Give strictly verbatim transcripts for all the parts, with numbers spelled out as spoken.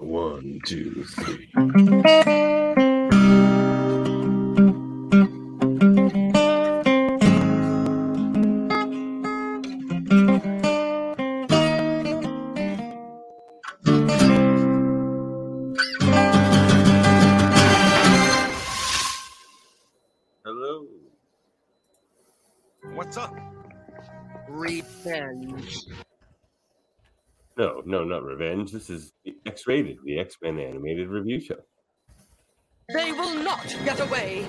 One, two, three. Hello. What's up? Revenge. No, no, not revenge. This is X-Rated, the X-Men animated review show. They will not get away.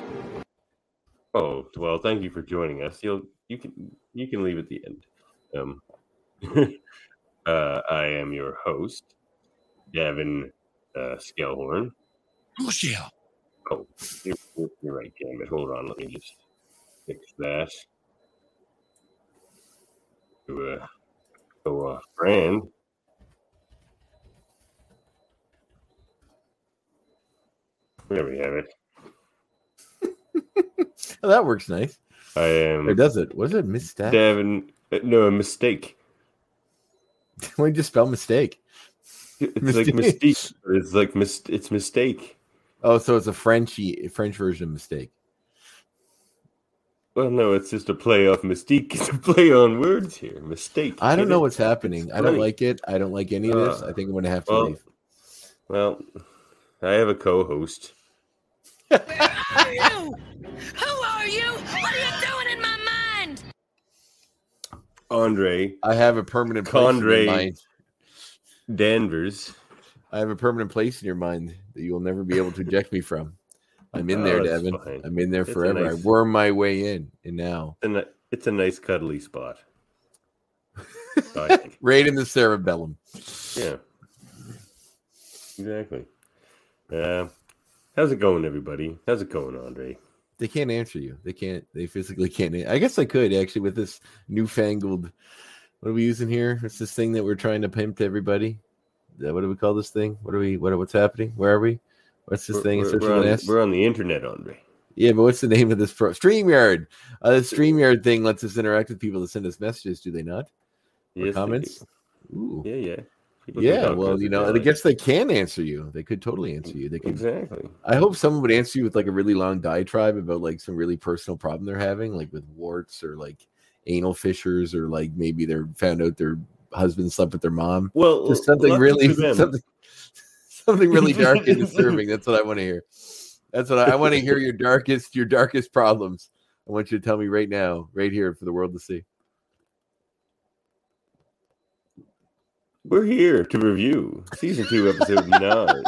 Oh, well, thank you for joining us. You'll you can you can leave at the end. Um, uh, I am your host, Gavin uh, Skelhorn. Michelle. Oh, you're, you're right, Gambit. Hold on, let me just fix that. To uh, go off brand. There we have it. Oh, that works nice. I am. Um, or does it? Was it Mystique? Devin, no, a Mystique. Why did you spell mistake? It's Mystique. Like Mystique. It's like mis- It's mistake. Oh, so it's a Frenchy French version of Mystique. Well, no, it's just a play off Mystique. It's a play on words here. Mystique. I don't know what's happening. It's I don't funny. like it. I don't like any of this. Uh, I think I'm going to have to well, leave. Well, I have a co-host. Where are you? Who are you? What are you doing in my mind? Andre. I have a permanent Condre place in your mind. Danvers. I have a permanent place in your mind that you will never be able to eject me from. I'm in oh, there, Devin. Fine. I'm in there it's forever. Nice, I worm my way in, and now. It's a, it's a nice cuddly spot. Right in the cerebellum. Yeah. Exactly. Uh, how's it going, everybody? How's it going, Andre? They can't answer you. They can't. They physically can't. I guess I could, actually, with this newfangled... What are we using here? It's this thing that we're trying to pimp to everybody. What do we call this thing? What are we? What? What's happening? Where are we? What's this we're, thing? We're, we're, on, we're on the internet, Andre. Yeah, but what's the name of this pro? StreamYard. Uh, the StreamYard thing lets us interact with people that send us messages, do they not? Yes, comments? They Ooh. Yeah, yeah. People yeah, well, you know, and I guess they can answer you. They could totally answer you. They could, exactly. I hope someone would answer you with like a really long diatribe about like some really personal problem they're having, like with warts or like anal fissures or like maybe they're found out their husband slept with their mom. Well, Just something really... something. Something really dark and disturbing. That's what I want to hear. That's what I, I want to hear. Your darkest, your darkest problems. I want you to tell me right now, right here, for the world to see. We're here to review season two, episode nine.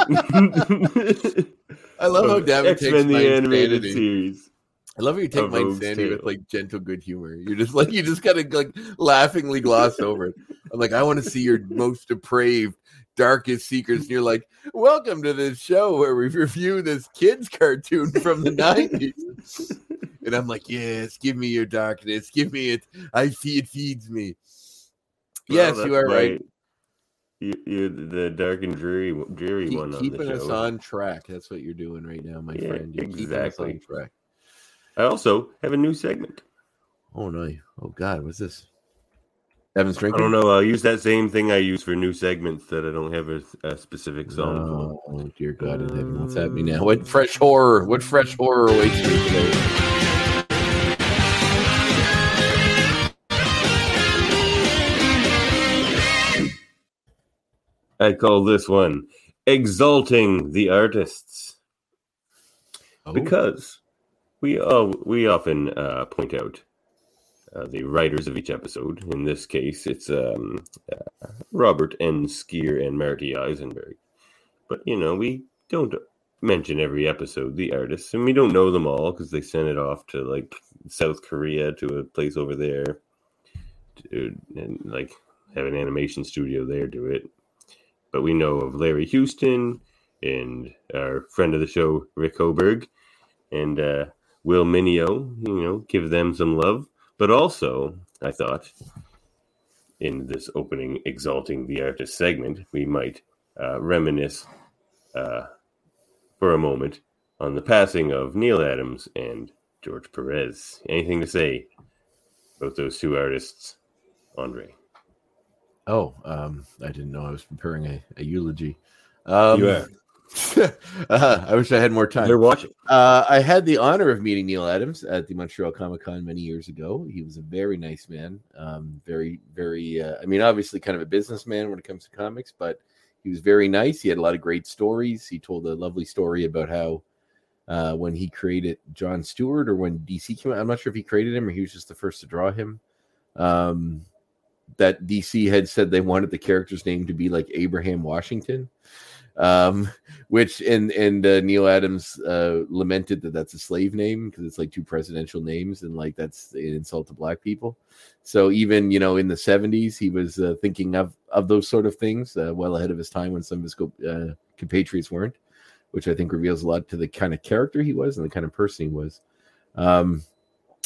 I love how David takes X-Men the animated series. I love how you take my insanity with like gentle good humor. You're just like you just gotta like laughingly gloss over it. I'm like, I want to see your most depraved, darkest secrets. And you're like, welcome to this show where we review this kids' cartoon from the nineties. And I'm like, yes, give me your darkness, give me it. I see it feeds me. Well, yes, you are right. right. You're the dark and dreary, dreary Keep, one on the show. Keeping us on track. That's what you're doing right now, my yeah, friend. You're exactly. Keeping us on track. I also have a new segment. Oh, no. Oh, God. What's this? Evan's drinking? I don't know. I'll use that same thing I use for new segments that I don't have a, a specific song no. for. Oh, dear God in heaven. What's happening now? What fresh horror? What fresh horror awaits you today? I call this one Exalting the Artists. Oh. Because... We oh, we often uh, point out uh, the writers of each episode. In this case, it's um, uh, Robert N. Skier and Marty Eisenberg. But, you know, we don't mention every episode the artists. And we don't know them all because they sent it off to, like, South Korea to a place over there. To, and, like, have an animation studio there do it. But we know of Larry Houston and our friend of the show, Rick Hoberg. And... uh Will Mineo, you know, give them some love. But also, I thought, in this opening Exalting the Artist segment, we might uh, reminisce uh, for a moment on the passing of Neal Adams and George Perez. Anything to say about those two artists, Andre? Oh, um, I didn't know I was preparing a, a eulogy. Um, you are. uh, I wish I had more time. They're watching. Uh, I had the honor of meeting Neal Adams at the Montreal Comic-Con many years ago. He was a very nice man. Um, very, very, uh, I mean, obviously kind of a businessman when it comes to comics, but he was very nice. He had a lot of great stories. He told a lovely story about how uh, when he created John Stewart or when D C came out, I'm not sure if he created him or he was just the first to draw him, um, that D C had said they wanted the character's name to be like Abraham Washington. Um, which and and uh, Neal Adams uh, lamented that that's a slave name because it's like two presidential names and like that's an insult to black people. So even you know in the seventies he was uh, thinking of of those sort of things uh, well ahead of his time when some of his co- uh, compatriots weren't, which I think reveals a lot to the kind of character he was and the kind of person he was. Um,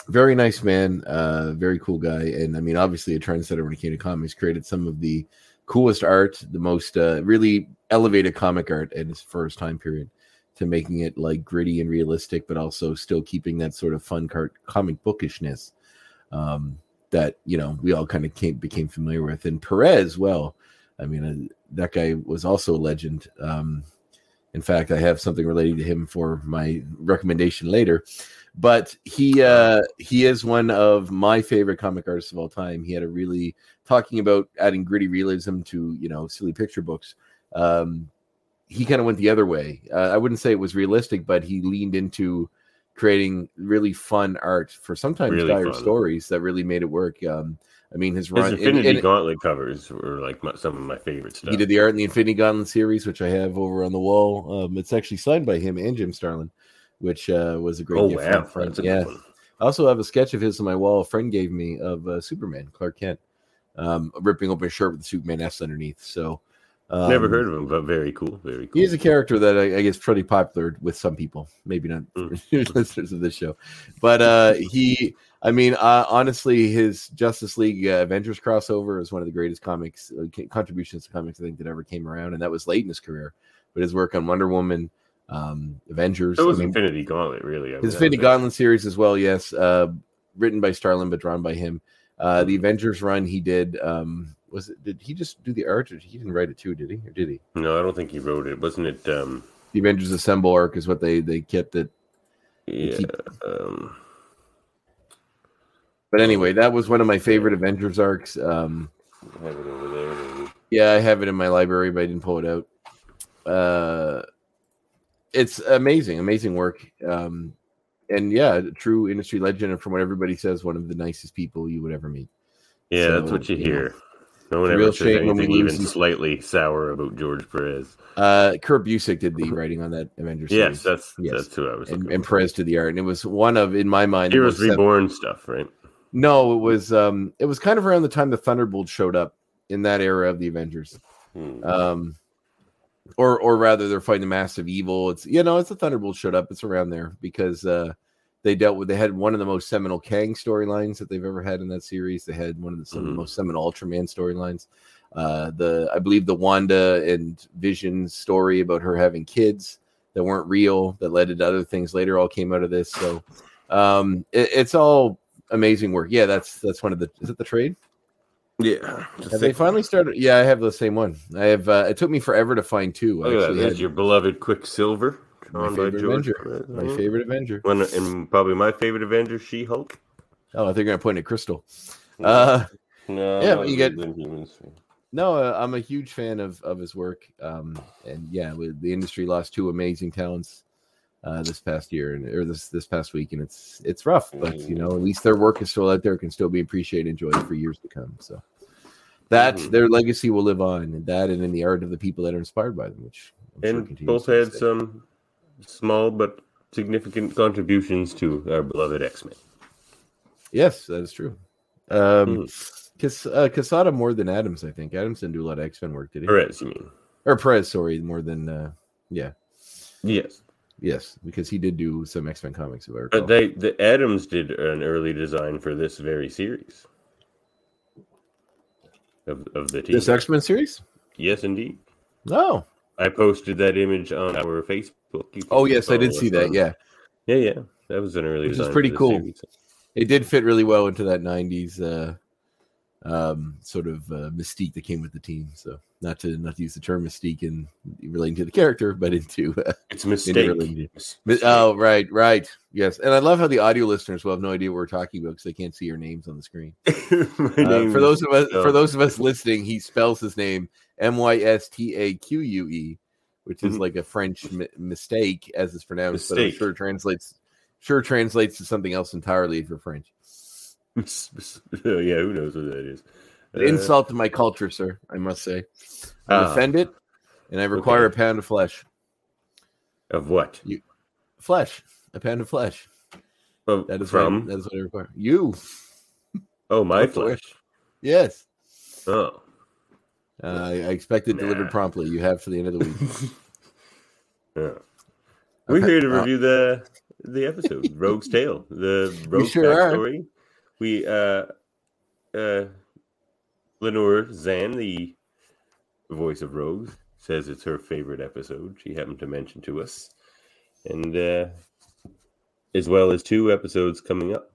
very nice man, uh, very cool guy, and I mean obviously a trendsetter when it came to comics. Created some of the coolest art, the most uh, really elevated comic art at his first time period to making it like gritty and realistic, but also still keeping that sort of fun cart comic bookishness um, that, you know, we all kind of came, became familiar with. And Perez, well, I mean, uh, that guy was also a legend. Um, in fact, I have something related to him for my recommendation later, but he, uh, he is one of my favorite comic artists of all time. He had a really talking about adding gritty realism to, you know, silly picture books. Um, he kind of went the other way. Uh, I wouldn't say it was realistic, but he leaned into creating really fun art for sometimes really dire fun. Stories that really made it work. Um, I mean, his, his run, Infinity and, and, Gauntlet covers were like my, some of my favorite stuff. He did the art in the Infinity Gauntlet series, which I have over on the wall. Um, it's actually signed by him and Jim Starlin, which uh, was a great oh, gift. Oh, wow. Friend. That's yeah. a good one. I also have a sketch of his on my wall a friend gave me of uh, Superman, Clark Kent, um, ripping open a shirt with the Superman S underneath. So, Um, Never heard of him, but very cool. Very cool. He's a character that I, I guess pretty popular with some people, maybe not mm. listeners of this show. But uh, he, I mean, uh, honestly, his Justice League uh, Avengers crossover is one of the greatest comics uh, contributions to comics I think that ever came around, and that was late in his career. But his work on Wonder Woman, um, Avengers, it was I mean, Infinity Gauntlet, really. I mean, his Infinity Gauntlet series as well, yes, uh, written by Starlin but drawn by him. Uh, the Avengers run he did. Um, Was it? Did he just do the art? Or he didn't write it too, did he? Or did he? No, I don't think he wrote it. Wasn't it? Um... The Avengers Assemble arc is what they they kept it. Yeah. Keep... Um... But anyway, that was one of my favorite yeah. Avengers arcs. Um, I have it over there. Maybe. Yeah, I have it in my library, but I didn't pull it out. Uh, it's amazing, amazing work. Um, and yeah, a true industry legend, and from what everybody says, one of the nicest people you would ever meet. Yeah, so, that's what you, you hear. Know. No one ever says anything even him. Slightly sour about George Perez. Uh, Kurt Busiek did the writing on that Avengers series. Yes, that's yes. that's who I was and, and Perez did the art. And it was one of, in my mind... It was Reborn seven. Stuff, right? No, it was um, it was kind of around the time the Thunderbolt showed up in that era of the Avengers. Hmm. Um, or or rather, they're fighting the massive evil. It's You know, it's the Thunderbolt showed up. It's around there because uh, they dealt with... They had one of the most seminal Kang storylines that they've ever had in that series. They had one of the, some mm-hmm. of the most seminal Ultraman storylines. Uh, the I believe the Wanda and Vision story about her having kids that weren't real, that led to other things later, all came out of this. So um, it, it's all amazing work. Yeah, that's that's one of the... Is it the trade? Yeah. Have they finally started? Yeah, I have the same one. I have. Uh, it took me forever to find two. Oh, yeah, there's had, your beloved Quicksilver. My favorite Avenger. My mm-hmm. favorite Avenger. One, and probably my favorite Avenger, She-Hulk. Oh, I think you're going to point at Crystal. Uh, no, yeah, but you get... No, uh, I'm a huge fan of, of his work. Um, and yeah, we, the industry lost two amazing talents uh, this past year, and or this this past week, and it's it's rough. But, you know, at least their work is still out there, can still be appreciated and enjoyed for years to come. So that, mm-hmm. their legacy will live on, and that and in the art of the people that are inspired by them, which I'm and sure both had stay. Some... small but significant contributions to our beloved X-Men. Yes, that is true. Um, Cas- uh, Casada more than Adams, I think. Adams didn't do a lot of X-Men work, did he? Perez, you mean? Or Perez, sorry, more than, uh, yeah. Yes. Yes, because he did do some X-Men comics, if I recall. Uh, they, the Adams did an early design for this very series. Of, of the team. This X-Men series? Yes, indeed. Oh. I posted that image on our Facebook. Oh yes, I did see that. Yeah, yeah, yeah. That was an early. Which is pretty cool. Series. It did fit really well into that nineties uh, um, sort of uh, mystique that came with the team. So not to not to use the term mystique in relating to the character, but into uh, it's a mistake. To, mistake. Oh, right, right, yes. And I love how the audio listeners will have no idea what we're talking about because they can't see your names on the screen. uh, for those of us, for those of us listening, he spells his name M Y S T A Q U E, which is mm-hmm. like a French mi- mistake, as it's pronounced, mistake. But it sure translates sure translates to something else entirely if you're French. Oh, yeah, who knows what that is? An uh, insult to my culture, sir, I must say. I uh, defend it, and I require okay. a pound of flesh. Of what? You, flesh. A pound of flesh. Oh, that is from? What, that is what I require. You. Oh, my of flesh. Flesh. Yes. Oh. Uh, I, I expect it nah. delivered promptly. You have for the end of the week. Yeah. We're here to review the the episode, Rogue's Tale, the Rogue sure backstory. Are. We, uh, uh, Lenore Zann, the voice of Rogue, says it's her favorite episode. She happened to mention to us, and uh, as well as two episodes coming up.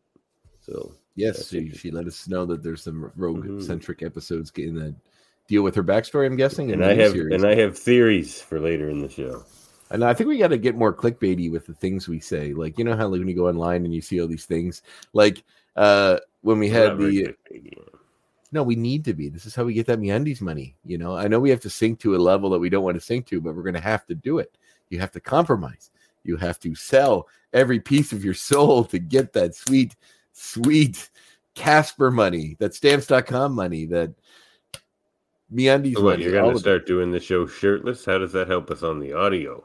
So yes, she, she let us know that there's some Rogue-centric mm-hmm. episodes in that deal with her backstory. I'm guessing, and I have series. and I have theories for later in the show. And I think we got to get more clickbaity with the things we say. Like, you know how like, when you go online and you see all these things, like. Uh, when we had the no, we need to be. This is how we get that MeUndies money. You know, I know we have to sink to a level that we don't want to sink to, but we're going to have to do it. You have to compromise. You have to sell every piece of your soul to get that sweet, sweet Casper money, that stamps dot com money, that MeUndies so what, money. You're going to start doing the show shirtless. How does that help us on the audio?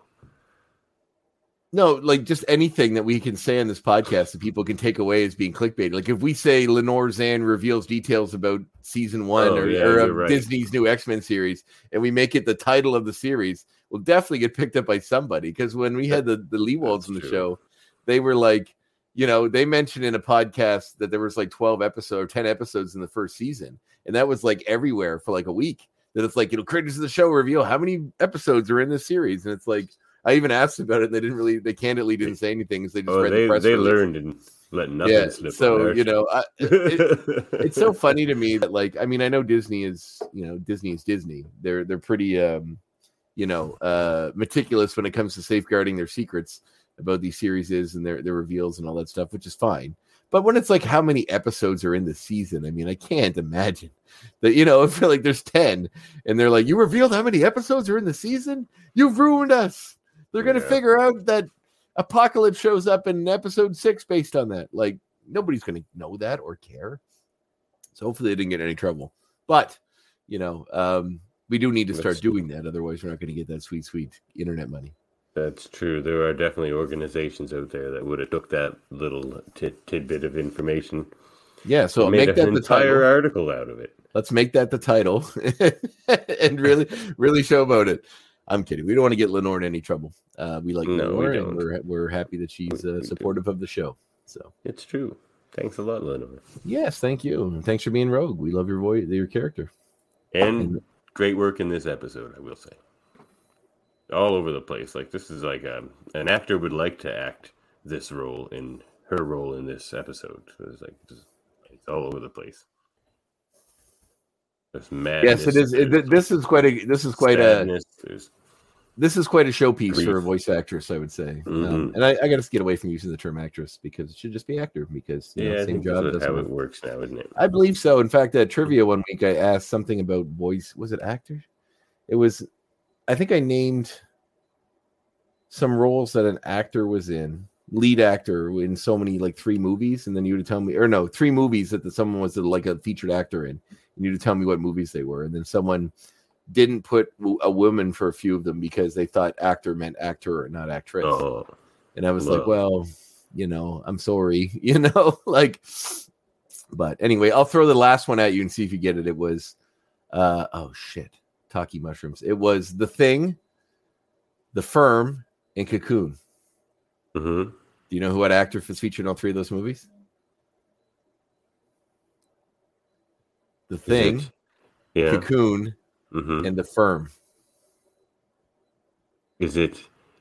No, like just anything that we can say on this podcast that people can take away as being clickbait. Like if we say Lenore Zann reveals details about season one oh, or, yeah, or right. Disney's new X-Men series, and we make it the title of the series, we'll definitely get picked up by somebody. Because when we had the, the Leewolds on the true. show, they were like, you know, they mentioned in a podcast that there was like twelve episodes or ten episodes in the first season. And that was like everywhere for like a week. That it's like, you know, creators of the show reveal how many episodes are in this series. And it's like, I even asked about it, and they didn't really, they candidly didn't say anything because they just oh, read they, the press they release. learned and let nothing yeah, slip. So, you know, I, it, it's so funny to me that, like, I mean, I know Disney is, you know, Disney is Disney. They're, they're pretty, um, you know, uh, meticulous when it comes to safeguarding their secrets about these series and their, their reveals and all that stuff, which is fine. But when it's like how many episodes are in the season, I mean, I can't imagine that, you know, if like there's ten and they're like, you revealed how many episodes are in the season? You've ruined us. They're going to yeah. figure out that Apocalypse shows up in episode six based on that. Like, nobody's going to know that or care. So hopefully they didn't get in any trouble. But, you know, um, we do need to start That's doing true. that. Otherwise, we're not going to get that sweet, sweet internet money. That's true. There are definitely organizations out there that would have took that little t- tidbit of information. Yeah, so make that an the entire title. article out of it. Let's make that the title and really, really show about it. I'm kidding. We don't want to get Lenore in any trouble. Uh, we like no, Lenore, we and we're, we're happy that she's uh, supportive of the show. So it's true. Thanks a lot, Lenore. Yes, thank you. Thanks for being Rogue. We love your voice, your character, and, and great work in this episode. I will say, all over the place. Like this is like a, an actor would like to act this role in her role in this episode. It's like just, it's all over the place. Yes, it is. It, this is quite a. This is quite sadness. a. This is quite a showpiece grief. for a voice actress, I would say. Mm-hmm. Um, and I, I got to get away from using the term actress because it should just be actor. Because you yeah, know, same job. That's how work. it works now, isn't it? I believe so. In fact, at trivia one week, I asked something about voice. Was it actor? It was. I think I named some roles that an actor was in. Lead actor in so many like three movies, and then you would tell me, or no, three movies that the, someone was like a featured actor in. And you would tell me what movies they were, and then someone didn't put a woman for a few of them because they thought actor meant actor or not actress. Oh, and I was well. like, well, you know, I'm sorry, you know, like. But anyway, I'll throw the last one at you and see if you get it. It was, uh, oh shit, Taki Mushrooms. It was The Thing, The Firm, and Cocoon. Mm-hmm. Do you know who what actor was featured in all three of those movies? The Thing, yeah. Cocoon, mm-hmm. and The Firm. Is it?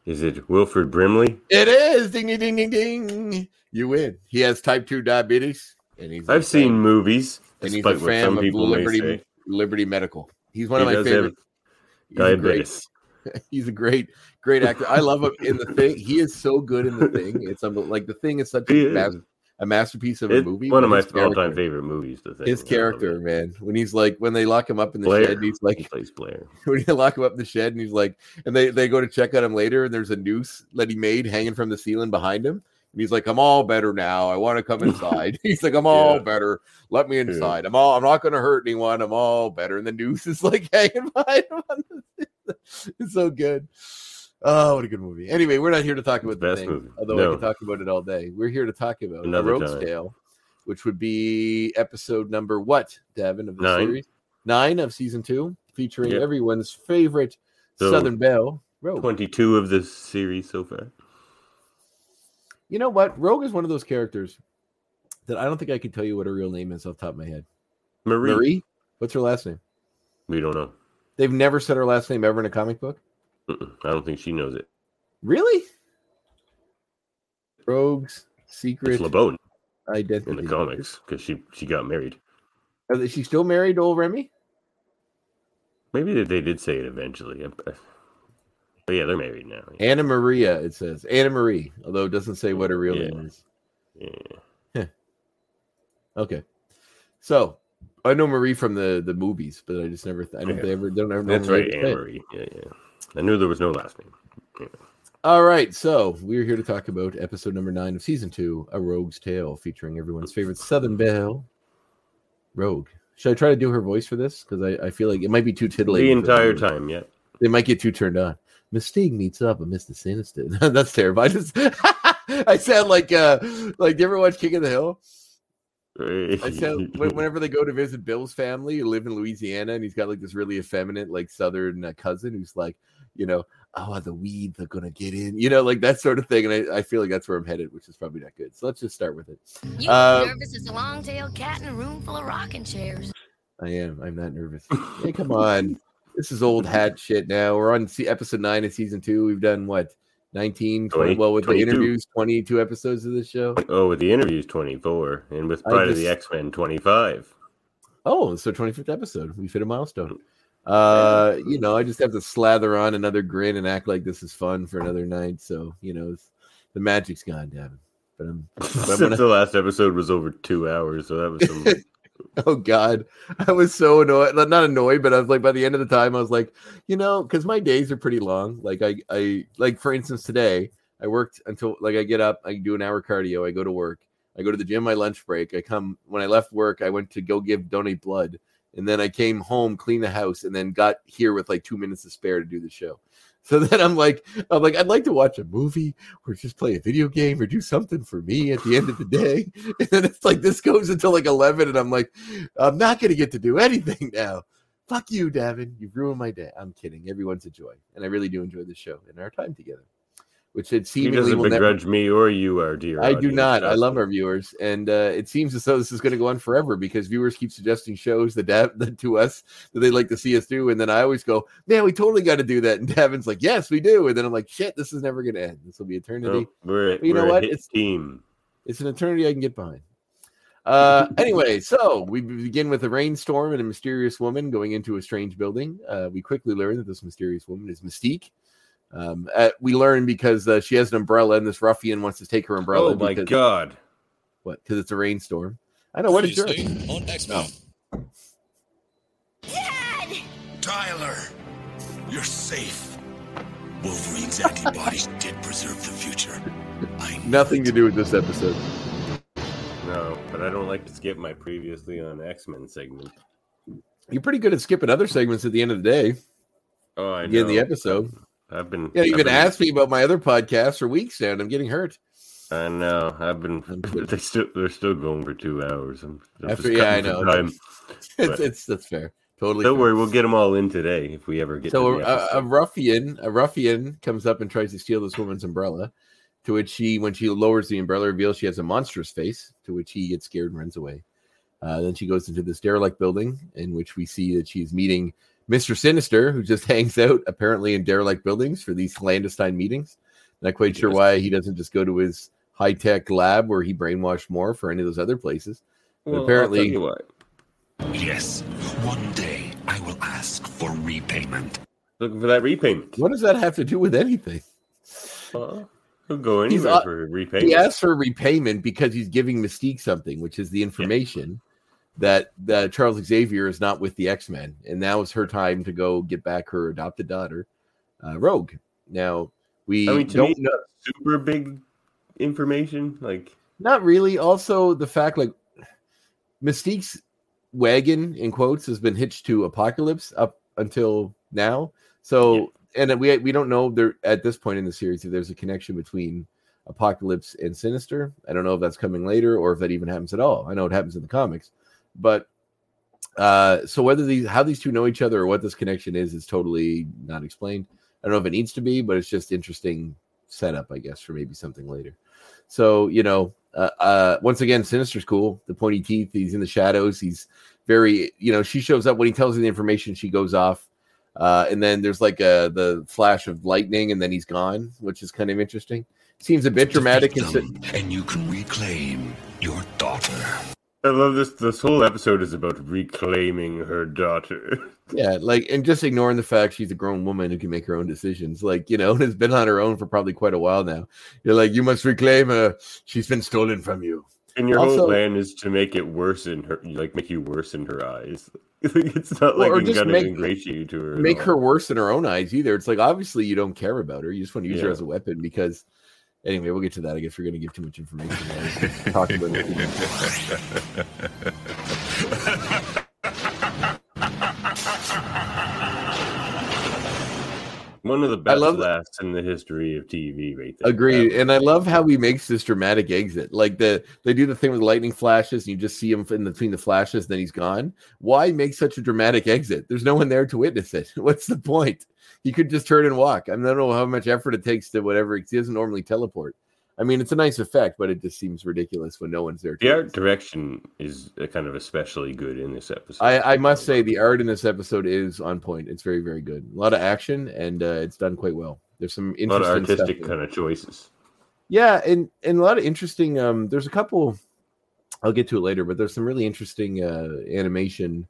Is it Wilford Brimley? It is. Ding ding ding ding ding. You win. He has type two diabetes, and he's. I've seen movies. And he's a fan of Liberty, Liberty Medical. He's one of my favorite. Diabetes. He's a great, great actor. I love him in The Thing. He is so good in The Thing. It's like The Thing is such a, mas- a masterpiece of a it's movie. One of my all-time favorite movies. The Thing. His character, man. When he's like, when they lock him up in the Blair. shed, he's like, he plays Blair. When they lock him up in the shed, and he's like, and they they go to check on him later, and there's a noose that he made hanging from the ceiling behind him. And he's like, I'm all better now. I want to come inside. He's like, I'm all yeah. better. Let me inside. Yeah. I'm all. I'm not going to hurt anyone. I'm all better. And the noose is like hanging behind him. On the it's so good. Oh, what a good movie. Anyway, we're not here to talk about the Thing, movie. although no. I could talk about it all day. We're here to talk about The Rogue's Tale, which would be episode number what, Devin, of the Nine. series? Nine of season two, featuring yep. everyone's favorite so, Southern Belle, Rogue. twenty-two of the series so far. You know what? Rogue is one of those characters that I don't think I could tell you what her real name is off the top of my head. Marie. Marie? What's her last name? We don't know. They've never said her last name ever in a comic book? Mm-mm. I don't think she knows it. Really? Rogue's secret it's LeBone identity. In the comics, because she, she got married. Is she still married to old Remy? Maybe they, they did say it eventually. But yeah, they're married now. Yeah. Anna Maria, it says. Anna Marie, although it doesn't say what her real yeah. name is. Yeah. Okay. So, I know Marie from the, the movies, but I just never... Th- I don't yeah. they ever... They don't ever That's know right, Anna Marie. Yeah, yeah. I knew there was no last name. Yeah. All right, so we're here to talk about episode number nine of season two, A Rogue's Tale, featuring everyone's favorite Southern Belle, Rogue. Should I try to do her voice for this? Because I, I feel like it might be too titillating. The entire time, yeah. They might get too turned on. Mystique meets up with Mister Sinister. That's terrible. I just I sound like uh like, do you ever watch King of the Hill? I sound whenever they go to visit Bill's family who live in Louisiana, and he's got like this really effeminate like Southern uh, cousin who's like, you know, oh, the weed they're gonna get in, you know, like that sort of thing. And I, I feel like that's where I'm headed, which is probably not good. So let's just start with it. You um, nervous as a long-tailed cat in a room full of rocking chairs. I am. I'm not nervous. Hey, come on. This is old hat shit now. We're on episode nine of season two. We've done, what, nineteen, twenty? Well, with twenty-two. The interviews, twenty-two episodes of this show. Oh, with the interviews, twenty-four. And with Pride just... of the X-Men, twenty-five. Oh, so twenty-fifth episode. We've hit a milestone. Uh, you know, I just have to slather on another grin and act like this is fun for another night. So, you know, the magic's gone, Devin. But I'm, Since gonna... the last episode was over two hours, so that was some... Oh, God. I was so annoyed. Not annoyed, but I was like, by the end of the time, I was like, you know, because my days are pretty long. Like, I, I, like, for instance, today, I worked until, like, I get up, I do an hour cardio, I go to work, I go to the gym, my lunch break, I come, when I left work, I went to go give, donate blood, and then I came home, clean the house, and then got here with, like, two minutes to spare to do the show. So then I'm like, I'm like, I'd like to watch a movie or just play a video game or do something for me at the end of the day. And then it's like, this goes until like eleven. And I'm like, I'm not going to get to do anything now. Fuck you, Davin. You've ruined my day. I'm kidding. Everyone's a joy. And I really do enjoy the show and our time together, which it seemingly will never. He doesn't begrudge never... me or you, our dear I audience. Do not. I love our viewers. And uh, it seems as though this is going to go on forever because viewers keep suggesting shows that Dav- that to us that they'd like to see us do. And then I always go, man, we totally got to do that. And Davin's like, yes, we do. And then I'm like, shit, this is never going to end. This will be eternity. Oh, we're a, you we're know a what? Hit it's, team. It's an eternity I can get behind. Uh, anyway, so we begin with a rainstorm and a mysterious woman going into a strange building. Uh, we quickly learn that this mysterious woman is Mystique. Um, uh, we learn because uh, she has an umbrella, and this ruffian wants to take her umbrella. Oh my because, god! What? Because it's a rainstorm. I know. What is yours? On X-Men. No. Dad! Tyler, you're safe. Wolverine's antibodies did preserve the future. I Nothing to do with this episode. No, but I don't like to skip my previously on X-Men segment. You're pretty good at skipping other segments at the end of the day. Oh, I know. At the end of the episode. I've been. Yeah, you've been, been asking me about my other podcast for weeks now, and I'm getting hurt. I know. I've been. They still, they're still going for two hours. I'm, I'm After, yeah, I know. Time, it's, it's that's fair. Totally. Don't fair. worry, we'll get them all in today if we ever get. So to a, a ruffian, a ruffian comes up and tries to steal this woman's umbrella. To which she, when she lowers the umbrella, reveals she has a monstrous face. To which he gets scared and runs away. Uh, then she goes into this derelict building, in which we see that she's meeting Mister Sinister, who just hangs out apparently in derelict buildings for these clandestine meetings. Not quite sure why he doesn't just go to his high-tech lab where he brainwashed more for any of those other places. But well, apparently, Yes, one day I will ask for repayment. Looking for that repayment. What does that have to do with anything? Uh, he'll go anywhere uh, for repayment. He asks for repayment because he's giving Mystique something, which is the information yeah. that uh, Charles Xavier is not with the X-Men. And now is her time to go get back her adopted daughter, uh, Rogue. Now, we I mean, to don't me, know. Super big information. Like, not really. Also, the fact, like, Mystique's wagon, in quotes, has been hitched to Apocalypse up until now. So, yeah. and we we don't know there at this point in the series if there's a connection between Apocalypse and Sinister. I don't know if that's coming later or if that even happens at all. I know it happens in the comics, but uh, so whether these how these two know each other or what this connection is is totally not explained. I don't know if it needs to be, but it's just interesting setup, I guess, for maybe something later. So, you know, uh, uh, once again, Sinister's cool. The pointy teeth. He's in the shadows. He's very, you know, she shows up when he tells her the information. She goes off. Uh, and then there's like a the flash of lightning, and then he's gone, which is kind of interesting. Seems a bit dramatic. And, si- and you can reclaim your daughter. I love this. This whole episode is about reclaiming her daughter. Yeah, like, and just ignoring the fact she's a grown woman who can make her own decisions. Like, you know, and has been on her own for probably quite a while now. You're like, you must reclaim her. She's been stolen from you. And your also, whole plan is to make it worse in her, like, make you worse in her eyes. It's not like you're going to ingratiate you to her. Make her worse in her own eyes either. It's like, obviously you don't care about her. You just want to use yeah. her as a weapon because, anyway, we'll get to that. I guess we're going to give too much information. Right? Talk about it. One of the best laughs in the history of T V right there. Agreed. And I love how he makes this dramatic exit. Like, the they do the thing with lightning flashes, and you just see him in between the flashes, then he's gone. Why make such a dramatic exit? There's no one there to witness it. What's the point? He could just turn and walk. I don't know how much effort it takes to whatever. He doesn't normally teleport. I mean, it's a nice effect, but it just seems ridiculous when no one's there. The art direction is a kind of especially good in this episode. I, I must say the art in this episode is on point. It's very, very good. A lot of action, and uh, it's done quite well. There's some interesting a lot of artistic kind of choices. Yeah, and, and a lot of interesting... Um, there's a couple... I'll get to it later, but there's some really interesting uh, animation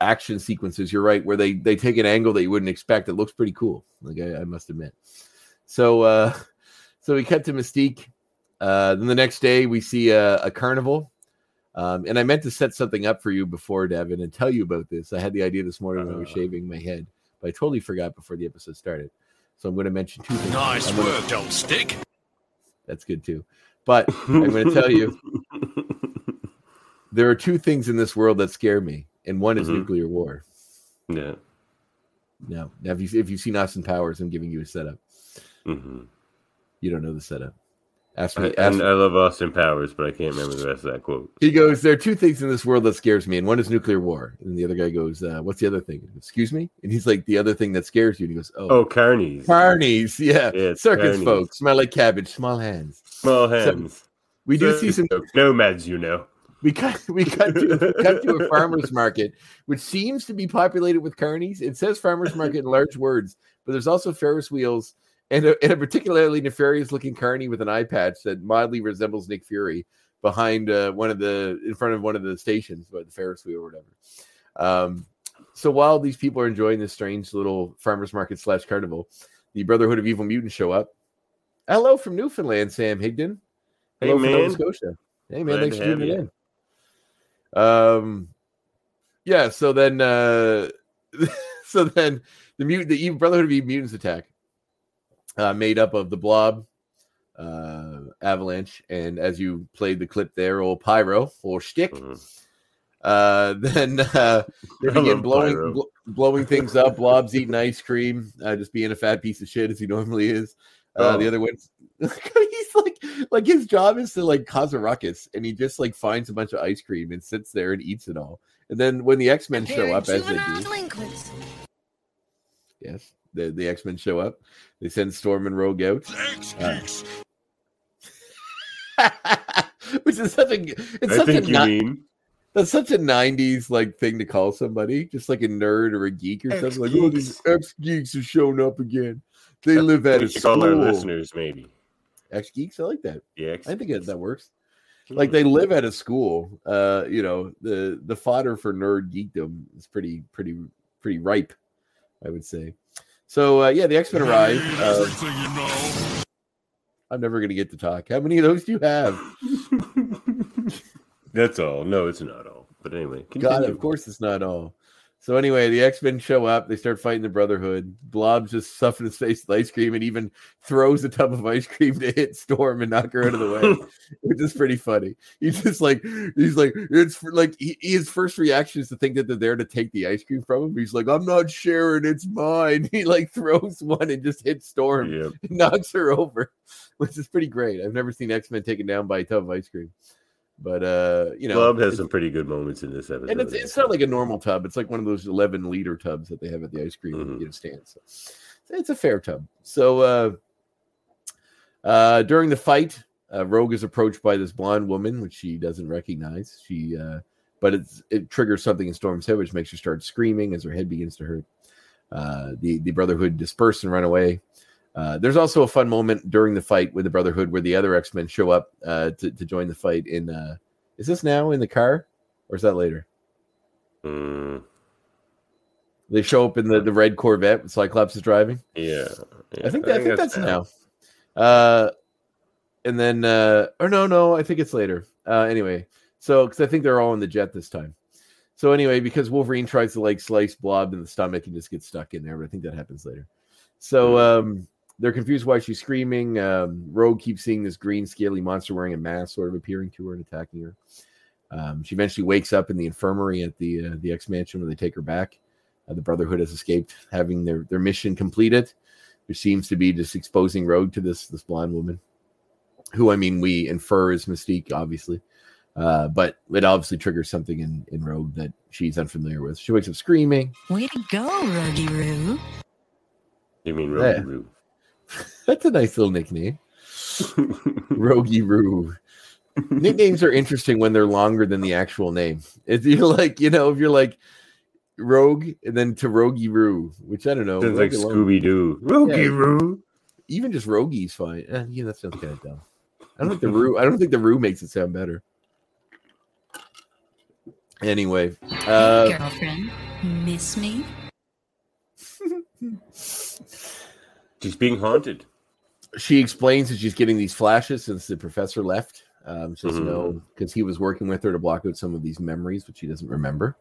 action sequences. You're right, where they, they take an angle that you wouldn't expect. It looks pretty cool, like I, I must admit. So... Uh, So we cut to Mystique. Uh, then the next day, we see a, a carnival. Um, and I meant to set something up for you before, Devin, and tell you about this. I had the idea this morning uh, when I was shaving my head, but I totally forgot before the episode started. So I'm going to mention two things. Nice gonna... work, old stick. That's good, too. But I'm going to tell you, there are two things in this world that scare me, and one is mm-hmm. nuclear war. Yeah. Now, now if, you, if you've seen Austin Powers, I'm giving you a setup. Mm-hmm. You don't know the setup. Ask me, ask I, I love Austin Powers, but I can't remember the rest of that quote. He goes, there are two things in this world that scares me, and one is nuclear war. And the other guy goes, uh, what's the other thing? Excuse me? And he's like, the other thing that scares you. And he goes, oh. Oh, carnies. Carnies, yeah. yeah Circus carnies. Folk, smell like cabbage, small hands. Small hands. So we do Circus see some... Folk. Nomads, you know. We cut we cut to, cut to a farmer's market, which seems to be populated with carnies. It says farmer's market in large words, but there's also Ferris wheels, and a, and a particularly nefarious-looking carny with an eye patch that mildly resembles Nick Fury behind uh, one of the in front of one of the stations, by the Ferris wheel or whatever. Um, so while these people are enjoying this strange little farmers market slash carnival, the Brotherhood of Evil Mutants show up. Hello from Newfoundland, Sam Higdon. Hello hey, man. From Nova Scotia. Hey man, Glad thanks for tuning in. Um, yeah. So then, uh, so then the mutant, the evil Brotherhood of Evil Mutants attack. Uh, made up of the Blob, uh, Avalanche, and as you played the clip there, old Pyro, or Shtick. Mm-hmm. Uh, then uh, they begin blowing bl- blowing things up. Blob's eating ice cream, uh, just being a fat piece of shit as he normally is. Uh, oh. The other one's he's like, like his job is to like cause a ruckus, and he just like finds a bunch of ice cream and sits there and eats it all. And then when the X-Men show They're up, as they do, yes. The, the X-Men show up. They send Storm and Rogue out. Thanks, uh, which is such a... It's I such think a you ni- mean. That's such a nineties like thing to call somebody. Just like a nerd or a geek or X-Geeks. Something. Like, oh, these X-Geeks have shown up again. They That's live at a school. Call our listeners, maybe. X-Geeks? I like that. Yeah, X-Geeks. I think that, that works. Like they live at a school. Uh, you know, the the fodder for nerd geekdom is pretty, pretty, pretty ripe, I would say. So uh, yeah, the X-Men arrive. Uh, you know. I'm never gonna get to talk. How many of those do you have? That's all. No, it's not all. But anyway, continue. God, of course it's not all. So anyway, the X-Men show up. They start fighting the Brotherhood. Blob just stuffs in his face with ice cream and even throws a tub of ice cream to hit Storm and knock her out of the way, which is pretty funny. He's just like, he's like, it's like he, his first reaction is to think that they're there to take the ice cream from him. He's like, I'm not sharing, it's mine. He like throws one and just hits Storm, yep. and knocks her over, which is pretty great. I've never seen X-Men taken down by a tub of ice cream. But, uh, you know, Blob has some pretty good moments in this episode. And it's, it's not like a normal tub. It's like one of those eleven liter tubs that they have at the ice cream mm-hmm. stand. So it's a fair tub. So uh, uh, during the fight, uh, Rogue is approached by this blonde woman, which she doesn't recognize. She, uh, But it's, it triggers something in Storm's head, which makes her start screaming as her head begins to hurt. Uh, the, the Brotherhood disperse and run away. Uh, there's also a fun moment during the fight with the Brotherhood where the other X-Men show up uh, to, to join the fight. In uh, is this now in the car or is that later? Mm. They show up in the, the red Corvette Cyclops is driving. Yeah, yeah. I think that, I think, I think that's, that's now. now. Uh, and then, uh, or no, no, I think it's later. Uh, anyway, so because I think they're all in the jet this time. So anyway, because Wolverine tries to like slice Blob in the stomach and just gets stuck in there, but I think that happens later. So. Um, They're confused why she's screaming. Um, Rogue keeps seeing this green, scaly monster wearing a mask sort of appearing to her and attacking her. Um, she eventually wakes up in the infirmary at the uh, the X-Mansion where they take her back. Uh, the Brotherhood has escaped, having their, their mission completed. There seems to be just exposing Rogue to this, this blonde woman, who, I mean, we infer is Mystique, obviously. Uh, but it obviously triggers something in, in Rogue that she's unfamiliar with. She wakes up screaming. Way to go, Rogue-y-roo. You mean Rogue-y-roo? Yeah. That's a nice little nickname. Roguey Roo. Nicknames are interesting when they're longer than the actual name. If you're like, you know, if you're like Rogue and then to Roguey Roo, which I don't know. Sounds like Scooby Doo. Roguey yeah. Roo. Even just Roguey's fine. Eh, yeah, that sounds kind of dumb. I don't think the Roo. I don't think the Roo makes it sound better. Anyway, uh, girlfriend, miss me. She's being haunted. She explains that she's getting these flashes since the professor left. Um, she doesn't mm-hmm. know because he was working with her to block out some of these memories, which she doesn't remember.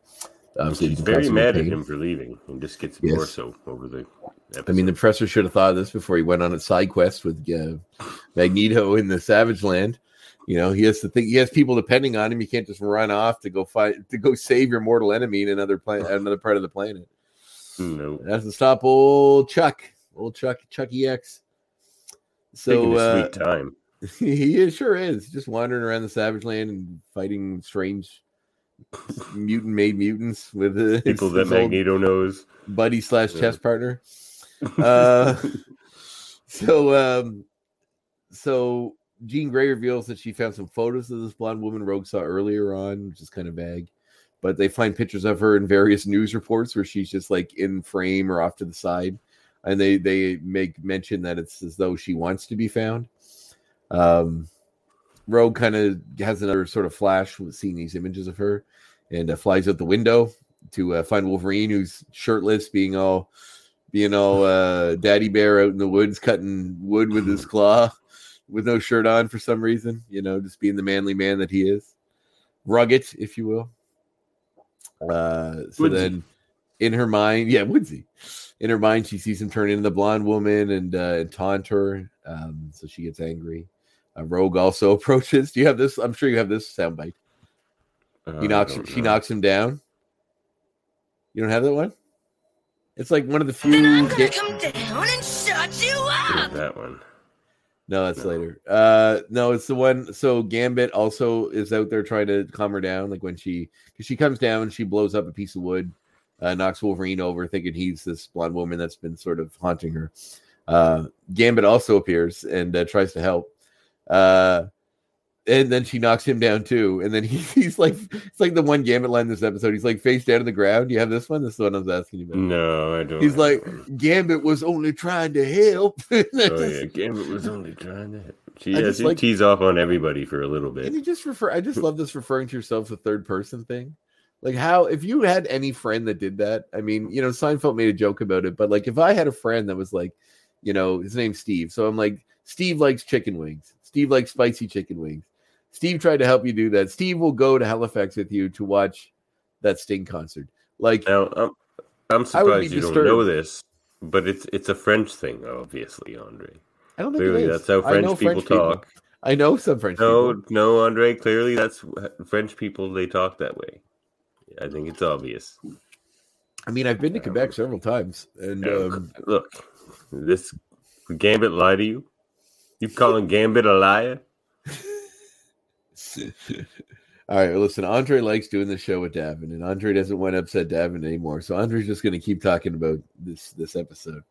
Um, so she's very mad at him for leaving and just gets yes. more so over the episode. I mean, the professor should have thought of this before he went on a side quest with uh, Magneto in the Savage Land. You know, he has to think. He has people depending on him. You can't just run off to go fight to go save your mortal enemy in another planet, another part of the planet. No, that's to stop old Chuck. Old Chuck, Chucky X. So taking a uh, sweet time. He sure is. Just wandering around the Savage Land and fighting strange mutant-made mutants with uh, people his, that his Magneto knows, buddy slash chess yeah. partner. Uh, so, um, so Jean Grey reveals that she found some photos of this blonde woman Rogue saw earlier on, which is kind of vague. But they find pictures of her in various news reports where she's just like in frame or off to the side. And they, they make mention that it's as though she wants to be found. Um, Rogue kind of has another sort of flash with seeing these images of her and uh, flies out the window to uh, find Wolverine, who's shirtless, being all being all uh, daddy bear out in the woods, cutting wood with his claw with no shirt on for some reason. You know, just being the manly man that he is. Rugged, if you will. Uh, so Woodsy. Then in her mind, yeah, Woodsy. In her mind, she sees him turn into the blonde woman and, uh, and taunt her. Um, so she gets angry. Uh, Rogue also approaches. Do you have this? I'm sure you have this soundbite. Uh, he knocks. She knocks him down. You don't have that one? It's like one of the few. Then I'm gonna ga- come down and shut you up. That one. No, that's no. later. Uh, no, it's the one. So Gambit also is out there trying to calm her down. Like when she, because she comes down and she blows up a piece of wood. Uh, knocks Wolverine over, thinking he's this blonde woman that's been sort of haunting her. Uh, Gambit also appears and uh, tries to help. Uh, And then she knocks him down too. And then he, he's like, it's like the one Gambit line this episode. He's like face down on the ground. Do you have this one? This is the one I was asking you about. No, I don't. He's like, one. Gambit was only trying to help. Oh, yeah. Gambit was only trying to help. She has to tease off on everybody for a little bit. Can you just refer? I just love this referring to yourself as a third person thing. Like, how, if you had any friend that did that, I mean, you know, Seinfeld made a joke about it, but like, if I had a friend that was like, you know, his name's Steve. So I'm like, Steve likes chicken wings. Steve likes spicy chicken wings. Steve tried to help you do that. Steve will go to Halifax with you to watch that Sting concert. Like, now, I'm, I'm surprised you disturbed. Don't know this, but it's it's a French thing, obviously, Andre. I don't think clearly it is. That's how French people French talk. People. I know some French no, people. No, no, Andre, clearly that's French people, they talk that way. I think it's obvious. I mean, I've been to Quebec um, several times. And now, um, look, this Gambit lied to you? You calling Gambit a liar? All right, well, listen, Andre likes doing the show with Davin, and Andre doesn't want to upset Davin anymore. So Andre's just going to keep talking about this this episode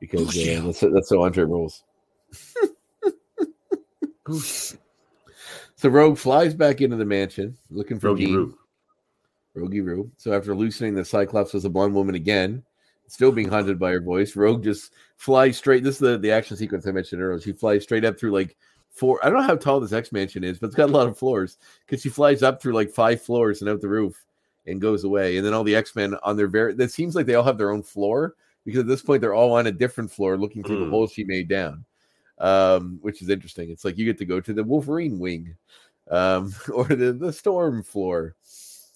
because oh, yeah. uh, that's, that's how Andre rolls. So Rogue flies back into the mansion looking for Dean. Rogue Roo. So after loosening the Cyclops was a blonde woman again, still being haunted by her voice, Rogue just flies straight. This is the, the action sequence I mentioned earlier. She flies straight up through like four. I don't know how tall this X-Mansion is, but it's got a lot of floors because she flies up through like five floors and out the roof and goes away. And then all the X-Men on their very, that seems like they all have their own floor because at this point they're all on a different floor looking through mm. the hole she made down, um, which is interesting. It's like you get to go to the Wolverine wing um, or the, the Storm floor.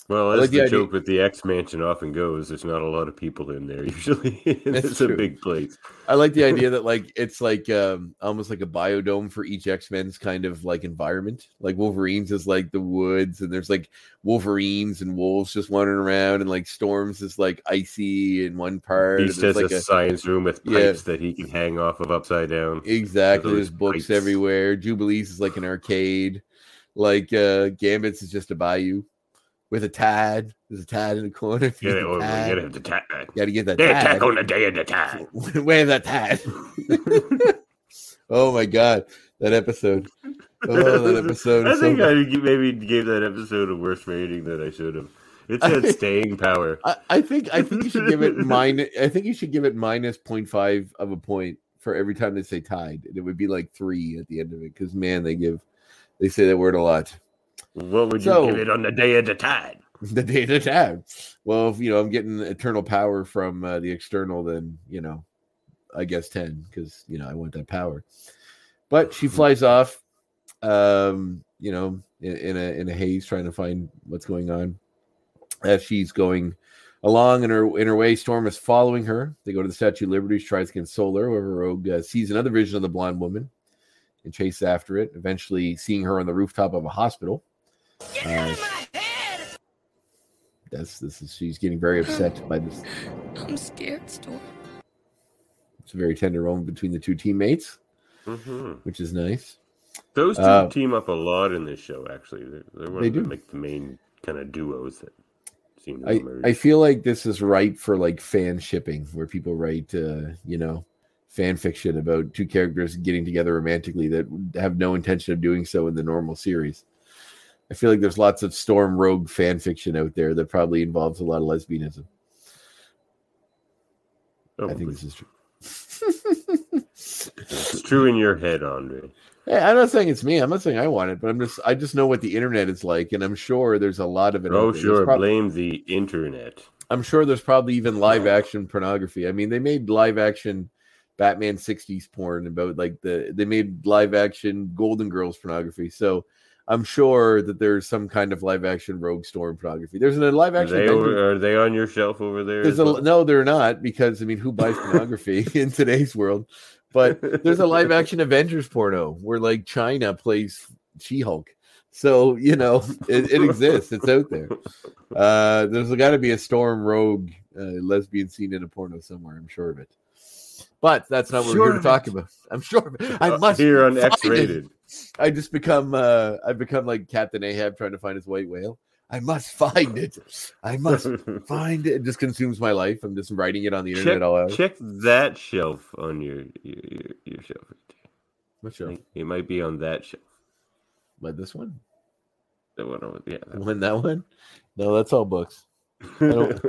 Well, as like the, the joke with the X-Mansion often goes, there's not a lot of people in there usually. It's true. A big place. I like the idea that like it's like um, almost like a biodome for each X-Men's kind of like environment. Like Wolverine's is like the woods, and there's like Wolverines and wolves just wandering around, and like Storm's is like icy in one part. He says like a, a science room with pipes yeah. that he can hang off of upside down. Exactly. There's books pipes. everywhere. Jubilee's is like an arcade. Like uh, Gambit's is just a bayou. With a tad, there's a tad in the corner. Yeah, well, tad. Gotta have the tad. Gotta get that tad. Attack on the day of the tad. Where's that tad? Oh my god, that episode! Oh, that episode. I is think so I good. Maybe gave that episode a worse rating than I should have. It's had staying power. I, I think. I think you should give it minus. I think you should give it minus zero point five of a point for every time they say tied, and it would be like three at the end of it. Because man, they give, they say that word a lot. What would you so, give it on the day of the tide? The day of the tide. Well, if, you know, I'm getting eternal power from uh, the external, then, you know, I guess ten because, you know, I want that power. But she flies off, um, you know, in, in a in a haze trying to find what's going on. As she's going along in her, in her way, Storm is following her. They go to the Statue of Liberty. She tries to console her. However, Rogue uh, sees another vision of the blonde woman and chases after it, eventually seeing her on the rooftop of a hospital. Get out uh, of my head! That's this is she's getting very upset by this. I'm scared, Storm. It's a very tender moment between the two teammates, mm-hmm. which is nice. Those two uh, team up a lot in this show. Actually, they're, they're one they of do. The, like the main kind of duos that seem to I, emerge. I feel like this is right for like fan shipping, where people write, uh, you know, fan fiction about two characters getting together romantically that have no intention of doing so in the normal series. I feel like there's lots of Storm Rogue fan fiction out there that probably involves a lot of lesbianism. Oh, I think this is true. It's true in your head, Andre. Hey, I'm not saying it's me. I'm not saying I want it, but I'm just I just know what the internet is like, and I'm sure there's a lot of it. Oh, sure, probably, blame the internet. I'm sure there's probably even live action pornography. I mean, they made live action Batman sixties porn about like the they made live action Golden Girls pornography. So I'm sure that there's some kind of live action Rogue Storm pornography. There's a live action. Are they, over, are they on your shelf over there? There's a, well? No, they're not, because I mean, who buys pornography in today's world? But there's a live action Avengers porno where like China plays She-Hulk. So, you know, it, it exists. It's out there. Uh, there's got to be a Storm Rogue uh, lesbian scene in a porno somewhere. I'm sure of it. But that's not what sure we're here to talk about. I'm sure. I must here on X-Rated. It. I just become. Uh, I've become like Captain Ahab trying to find his white whale. I must find it. I must find it. It just consumes my life. I'm just writing it on the internet check, all out. Check that shelf on your your, your, your shelf. What shelf? It might be on that shelf. Read this one? The one over, yeah, that one, that one? No, that's all books. I don't,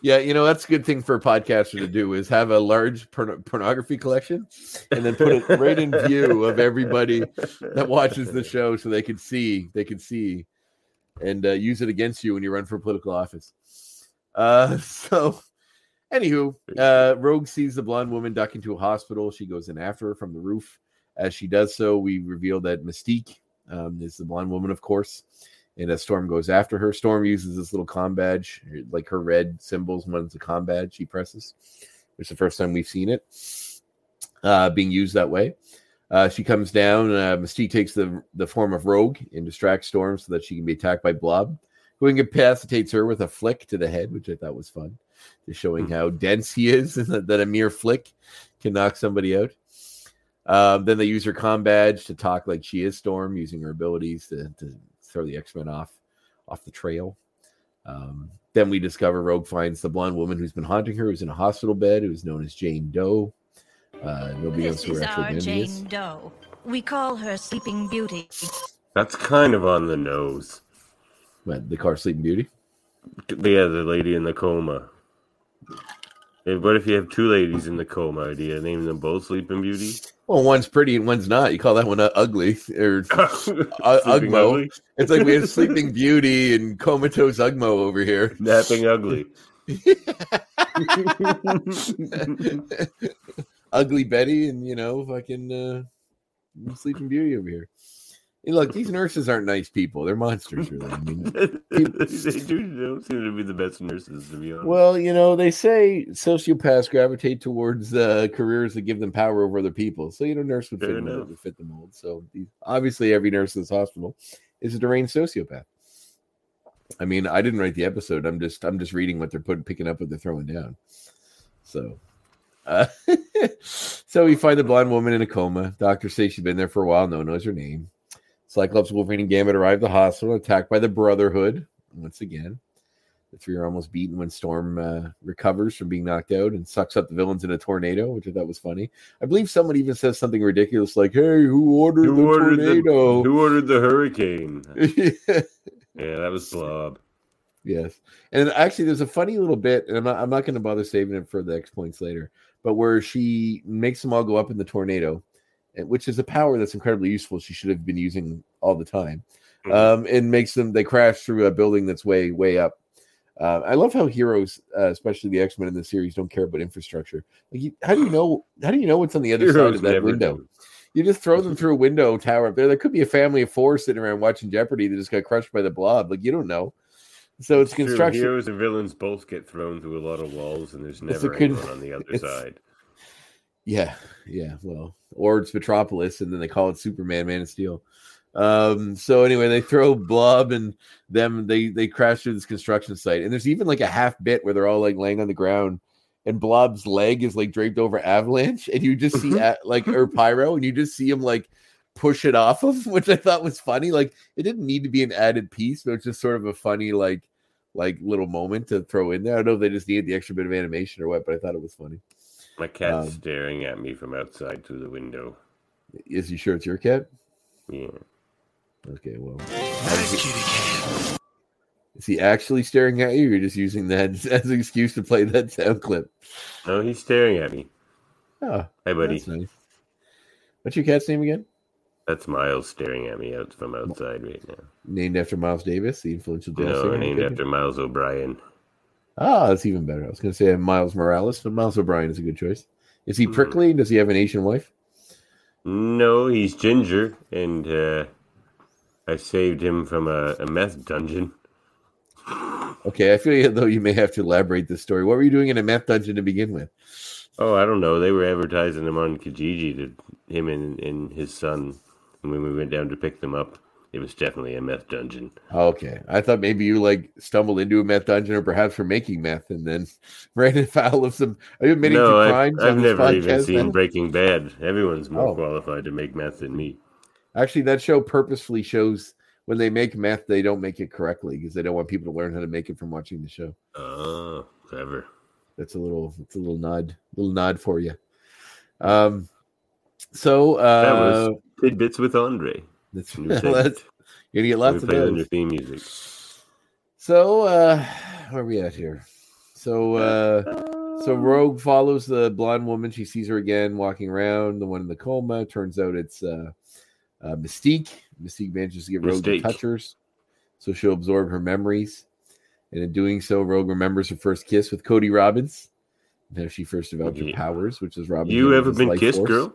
yeah, you know, that's a good thing for a podcaster to do is have a large porn- pornography collection and then put it right in view of everybody that watches the show so they can see, they can see and uh, use it against you when you run for political office. Uh, so, anywho, uh, Rogue sees the blonde woman duck into a hospital. She goes in after her from the roof. As she does so, we reveal that Mystique um, is the blonde woman, of course. And as Storm goes after her, Storm uses this little comm badge, like her red symbols. One's a comm badge she presses, which is the first time we've seen it uh, being used that way. Uh, she comes down. Uh, Mystique takes the, the form of Rogue and distracts Storm so that she can be attacked by Blob, who incapacitates her with a flick to the head, which I thought was fun, just showing how dense he is and that, that a mere flick can knock somebody out. Um, then they use her comm badge to talk like she is Storm, using her abilities to... to throw the X-Men off off the trail. Um, then we discover Rogue finds the blonde woman who's been haunting her, who's in a hospital bed, who's known as Jane Doe. Uh, nobody this knows who her actual name is. This is our Jane Doe. We call her Sleeping Beauty. That's kind of on the nose. What, the car Sleeping Beauty? Yeah, the lady in the coma. Hey, what if you have two ladies in the coma? Do you name them both Sleeping Beauty? Well, one's pretty and one's not. You call that one uh, ugly or uh, Ugmo. Ugly? It's like we have Sleeping Beauty and comatose Ugmo over here. Napping ugly. Ugly Betty and, you know, fucking uh, Sleeping Beauty over here. Hey, look, these nurses aren't nice people. They're monsters, really. I mean, people... they do, don't seem to be the best nurses, to be honest. Well, you know, they say sociopaths gravitate towards uh, careers that give them power over other people. So, you know, nurse would fit, mold, would fit the mold. So, obviously, every nurse in this hospital is a deranged sociopath. I mean, I didn't write the episode. I'm just, I'm just reading what they're putting, picking up, what they're throwing down. So. Uh, so, we find the blonde woman in a coma. Doctors say she's been there for a while. No one knows her name. Cyclops, Wolverine, and Gambit arrive at the hospital, attacked by the Brotherhood. Once again, the three are almost beaten when Storm uh, recovers from being knocked out and sucks up the villains in a tornado, which I thought was funny. I believe someone even says something ridiculous like, hey, who ordered who the ordered tornado? The, who ordered the hurricane? Yeah. Yeah, that was Blob. Yes. And actually, there's a funny little bit, and I'm not, I'm not going to bother saving it for the X points later, but where she makes them all go up in the tornado, which is a power that's incredibly useful. She should have been using all the time. Um, and makes them, they crash through a building that's way, way up. Uh, I love how heroes, uh, especially the X-Men in the series, don't care about infrastructure. Like, you, how do you know, how do you know what's on the other heroes side of that window? Do. You just throw them through a window tower up there. There could be a family of four sitting around watching Jeopardy that just got crushed by the Blob. Like, you don't know. So it's, it's construction. True. Heroes and villains both get thrown through a lot of walls, and there's never anyone con- on the other side. Yeah, yeah, well, or it's Metropolis, and then they call it Superman, Man of Steel. Um, so anyway, they throw Blob and them, they, they crash through this construction site. And there's even like a half bit where they're all like laying on the ground, and Blob's leg is like draped over Avalanche, and you just see like, or Pyro, and you just see him like push it off of, which I thought was funny. Like, it didn't need to be an added piece, but it's just sort of a funny like like little moment to throw in there. I don't know if they just needed the extra bit of animation or what, but I thought it was funny. My cat's um, staring at me from outside through the window. Is he sure it's your cat? Yeah. Okay, well. Is, is he actually staring at you, or you're just using that as an excuse to play that sound clip? No, he's staring at me. Oh. Hey, buddy. That's nice. What's your cat's name again? That's Miles staring at me out from outside right now. Named after Miles Davis, the influential jazz singer? No, named after Miles O'Brien. Ah, that's even better. I was going to say Miles Morales, but Miles O'Brien is a good choice. Is he prickly? Does he have an Asian wife? No, he's ginger, and uh, I saved him from a, a meth dungeon. Okay, I feel though you may have to elaborate this story. What were you doing in a meth dungeon to begin with? Oh, I don't know. They were advertising him on Kijiji to him and, and his son, and when we went down to pick them up. It was definitely a meth dungeon. Okay. I thought maybe you like stumbled into a meth dungeon or perhaps were making meth and then ran afoul of some. Are you admitting no, to crimes? I've, I've never even seen then? Breaking Bad. Everyone's more oh. qualified to make meth than me. Actually, that show purposefully shows when they make meth, they don't make it correctly because they don't want people to learn how to make it from watching the show. Oh, uh, clever. That's a little, that's a little nod, little nod for you. Um, so uh, that was Tidbits with Andre. That's, well, that's You're gonna get lots of those. Your theme music. So uh, where are we at here? So uh, so Rogue follows the blonde woman. She sees her again walking around. The one in the coma. Turns out it's uh, uh, Mystique. Mystique manages to get Rogue to touch her, so she'll absorb her memories. And in doing so, Rogue remembers her first kiss with Cody Robbins. And how she first developed yeah. her powers, which is Robbins. You ever been kissed, force. girl?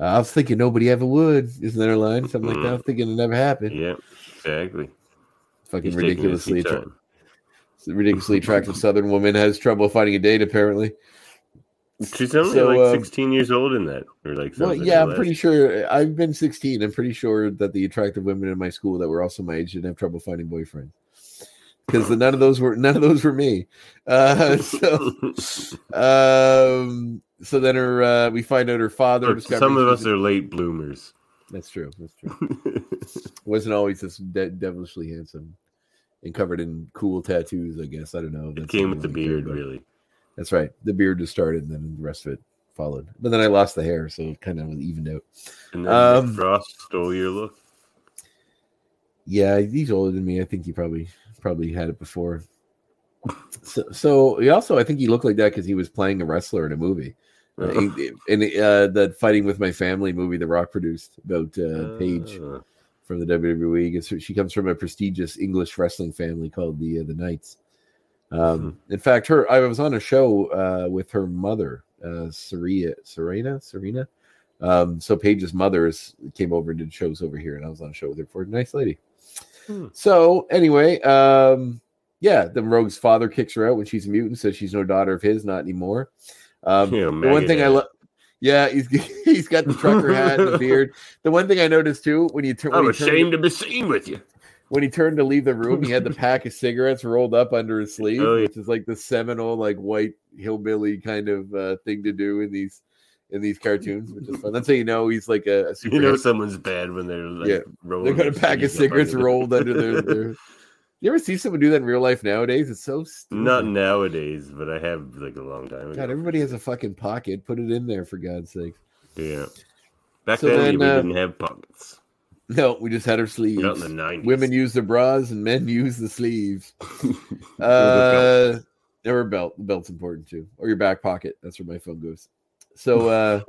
Uh, I was thinking nobody ever would. Isn't that her line? Something mm. like that. I was thinking it never happened. Yeah, exactly. Fucking He's ridiculously attractive. Ridiculously attractive Southern woman has trouble finding a date, apparently. She's only so, like um, sixteen years old in that. Or like well, yeah, I'm last. pretty sure. I've been sixteen. I'm pretty sure that the attractive women in my school that were also my age didn't have trouble finding boyfriends. Because none of those were none of those were me. Uh, so, um, so then her uh, we find out her father. Look, some of us are late bloomers. That's true. That's true. Wasn't always this de- devilishly handsome and covered in cool tattoos. I guess I don't know. That's it came with the beard, there, really. That's right. The beard just started, and then the rest of it followed. But then I lost the hair, so it kind of was evened out. And then um, Frost stole your look. Yeah, he's older than me. I think he probably. Probably had it before. So, so he also, I think he looked like that because he was playing a wrestler in a movie, oh. uh, in uh, that Fighting with My Family movie that Rock produced about uh, Paige uh. from the W W E. She comes from a prestigious English wrestling family called the uh, the Knights. Um, hmm. In fact, her I was on a show uh, with her mother, uh, Serena, Serena, Serena. Um, so Paige's mother is, came over and did shows over here, and I was on a show with her for a nice lady. So anyway, um, yeah, the Rogue's father kicks her out when she's a mutant, says she's no daughter of his, not anymore. Um, yeah, the one thing I love, yeah, he's he's got the trucker hat and the beard. The one thing I noticed too, when you turn, I'm he ashamed turned, to be seen with you. When he turned to leave the room, he had the pack of cigarettes rolled up under his sleeve, oh, yeah. which is like the seminal, like white hillbilly kind of uh, thing to do in these. In these cartoons, which is fun. That's how you know he's like a, a super. You know someone's bad when they're like, yeah. rolling. They've got a pack of cigarettes rolled under their, their. You ever see someone do that in real life nowadays? It's so stupid. Not nowadays, but I have like a long time ago. God, everybody has a fucking pocket. Put it in there for God's sake. Yeah. Back so then, then we uh, didn't have pockets. No, we just had our sleeves. Not in the nineties. Women use their bras and men use the sleeves. uh, or a belt. The belt's important too, or your back pocket. That's where my phone goes. So uh,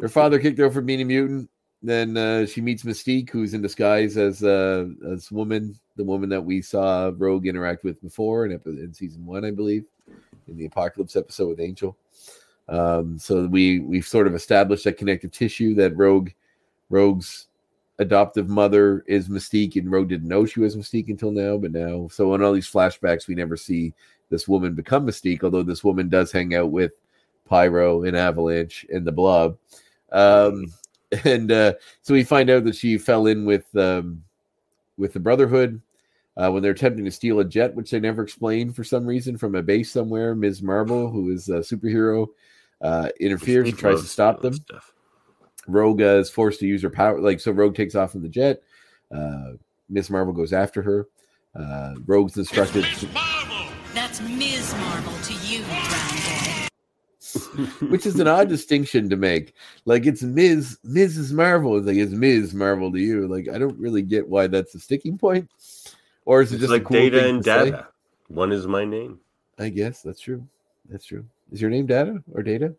her father kicked her for being a mutant. Then uh, she meets Mystique, who's in disguise as uh, as woman, the woman that we saw Rogue interact with before in, ep- in season one, I believe, in the Apocalypse episode with Angel. Um, so we we've sort of established that connective tissue that Rogue Rogue's adoptive mother is Mystique, and Rogue didn't know she was Mystique until now, but now. So in all these flashbacks, we never see this woman become Mystique, although this woman does hang out with Pyro and Avalanche and the Blob, um, and uh, so we find out that she fell in with um, with the Brotherhood uh, when they're attempting to steal a jet, which they never explain for some reason from a base somewhere. Miz Marvel, who is a superhero, uh, interferes and tries to stop them. Stuff. Rogue uh, is forced to use her power, like so. Rogue takes off in the jet. Uh, Miz Marvel goes after her. Uh, Rogue's instructed. Miz Marvel. That's Miz Marvel to you. Which is an odd distinction to make. Like it's Miz Missus Marvel. It's like it's Miz Marvel to you. Like I don't really get why that's a sticking point. Or is it it's just like a cool Data thing and Data? Say? One is my name. I guess that's true. That's true. Is your name Data or Data?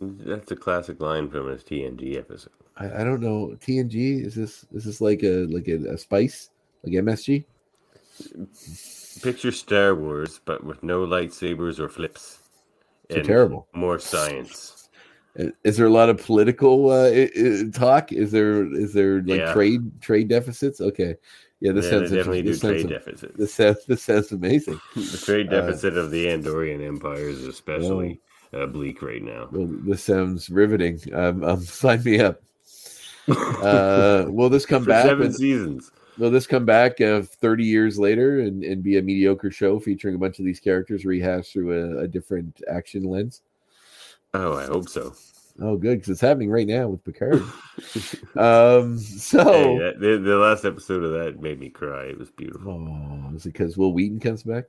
That's a classic line from his T N G episode. I, I don't know. T N G is this? Is this like a like a, a spice? Like M S G? Picture Star Wars, but with no lightsabers or flips. So terrible. More science. Is there a lot of political uh, I- I talk? Is there is there like yeah. trade trade deficits? Okay, yeah, this yeah, sounds definitely do this trade sounds, deficits. This sounds this sounds amazing. The trade deficit uh, of the Andorian Empire is especially well, uh, bleak right now. Well, this sounds riveting. Um, um sign me up. uh, will this come For back? Seven with, seasons. Will this come back uh, thirty years later and, and be a mediocre show featuring a bunch of these characters rehashed through a, a different action lens? Oh, I hope so. Oh, good, because it's happening right now with Picard. um, so hey, that, the, the last episode of that made me cry. It was beautiful. Oh, is it because Will Wheaton comes back?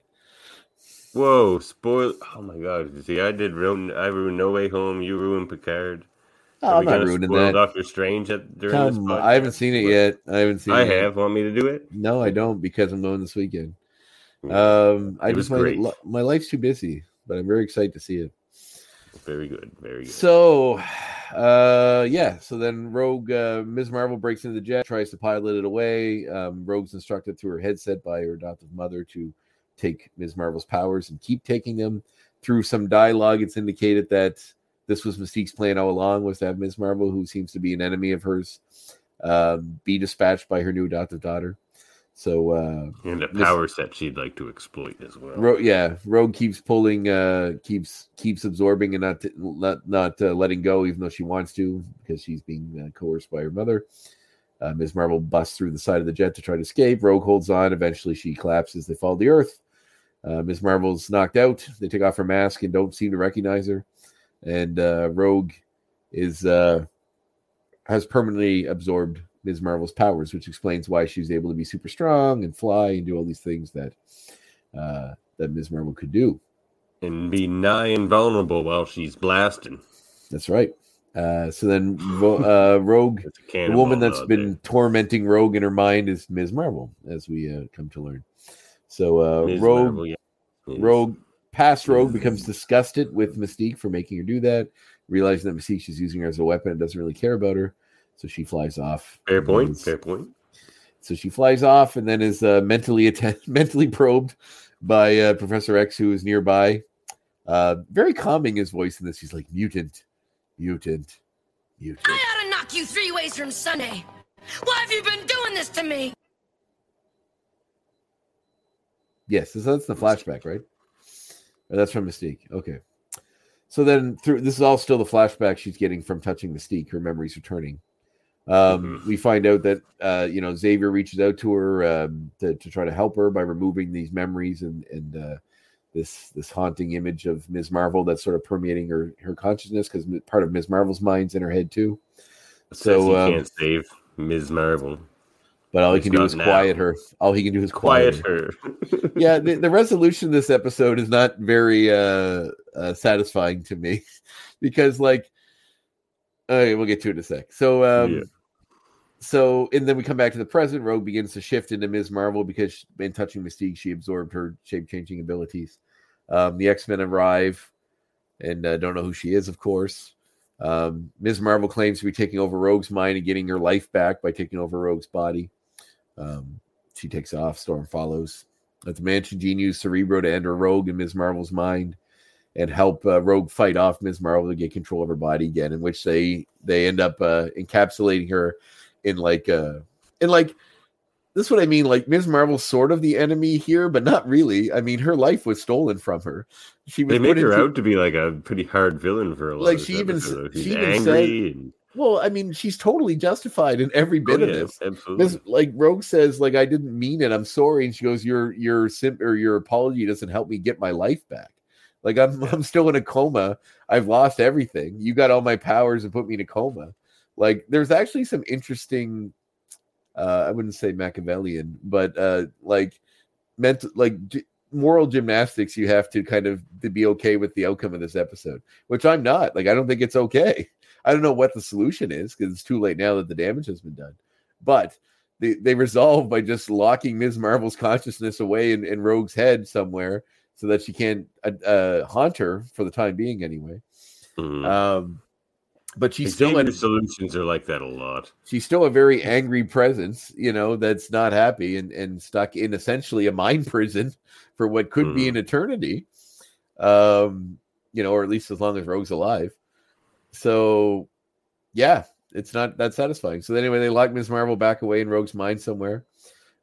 Whoa, spoil! Oh my God! See, I did ruin. I ruined No Way Home. You ruined Picard. Oh, I'm not ruining that. Doctor Strange at, during Come, this podcast, I haven't seen it yet. I haven't seen I it. I have. Want me to do it? No, I don't, because I'm going this weekend. Um, it I just my, my life's too busy, but I'm very excited to see it. Very good. Very good. So, uh, yeah. So then Rogue, uh, Miz Marvel breaks into the jet, tries to pilot it away. Um, Rogue's instructed through her headset by her adoptive mother to take Miz Marvel's powers and keep taking them. Through some dialogue, it's indicated that this was Mystique's plan all along, was to have Miz Marvel, who seems to be an enemy of hers, um, be dispatched by her new adoptive daughter. So, uh, and a power Miz set she'd like to exploit as well. Ro- yeah, Rogue keeps pulling, uh, keeps keeps absorbing and not t- not, not uh, letting go, even though she wants to, because she's being uh, coerced by her mother. Uh, Miz Marvel busts through the side of the jet to try to escape. Rogue holds on. Eventually, she collapses. They fall to Earth. Uh, Miz Marvel's knocked out. They take off her mask and don't seem to recognize her. And uh, Rogue is uh, has permanently absorbed Miz Marvel's powers, which explains why she's able to be super strong and fly and do all these things that uh, that Miz Marvel could do, and be nigh invulnerable while she's blasting. That's right. Uh, so then, uh, Rogue, the woman that's been day. tormenting Rogue in her mind, is Miz Marvel, as we uh, come to learn. So uh, Rogue, Marvel, yeah. Rogue. Past Rogue becomes disgusted with Mystique for making her do that, realizing that Mystique she's using her as a weapon and doesn't really care about her, so she flies off. Fair point. Fair point. So she flies off and then is uh, mentally att- mentally probed by uh, Professor X, who is nearby. Uh, very calming his voice in this. He's like, mutant, mutant, mutant. I ought to knock you three ways from Sunday. Why have you been doing this to me? Yes, so that's the flashback, right? Oh, that's from Mystique. Okay. So then through this is all still the flashback she's getting from touching Mystique. Her memories returning. Um, mm-hmm. We find out that, uh, you know, Xavier reaches out to her um, to, to try to help her by removing these memories and, and uh, this this haunting image of Miz Marvel that's sort of permeating her, her consciousness, because part of Miz Marvel's mind's in her head, too. So um, he can't save Miz Marvel. But all he can do is quiet her. All he can do is quiet her. Yeah, the, the resolution of this episode is not very uh, uh, satisfying to me, because, like, okay, we'll get to it in a sec. So, um, yeah. so, and then we come back to the present. Rogue begins to shift into Miz Marvel because, she, in touching Mystique, she absorbed her shape-changing abilities. Um, the X-Men arrive and uh, don't know who she is, of course. Um, Miz Marvel claims to be taking over Rogue's mind and getting her life back by taking over Rogue's body. Um, she takes off. Storm follows. At the mansion, Jean used Cerebro to enter Rogue and Miz Marvel's mind and help uh, Rogue fight off Miz Marvel to get control of her body again, in which they they end up uh, encapsulating her in like uh, in like this is what I mean. Like, Miz Marvel's sort of the enemy here, but not really. I mean, her life was stolen from her. She was they make her into, out to be like a pretty hard villain for a lot. Like of she even she's she angry said, and... Well, I mean, she's totally justified in every bit oh, of yeah, this. Absolutely. This, like, Rogue says, like, I didn't mean it. I'm sorry. And she goes, your your sim or your apology doesn't help me get my life back. Like, I'm I'm still in a coma. I've lost everything. You got all my powers and put me in a coma. Like, there's actually some interesting. Uh, I wouldn't say Machiavellian, but uh, like mental, like g- moral gymnastics. You have to kind of to be okay with the outcome of this episode, which I'm not. Like, I don't think it's okay. I don't know what the solution is, because it's too late now that the damage has been done. But they, they resolve by just locking Miz Marvel's consciousness away in, in Rogue's head somewhere so that she can't uh, uh, haunt her for the time being, anyway. Mm. Um, but she's still in, solutions are like that a lot. She's still a very angry presence, you know, that's not happy and, and stuck in essentially a mind prison for what could mm. be an eternity. Um, you know, or at least as long as Rogue's alive. So, yeah, it's not that satisfying. So anyway, they lock Miz Marvel back away in Rogue's mind somewhere.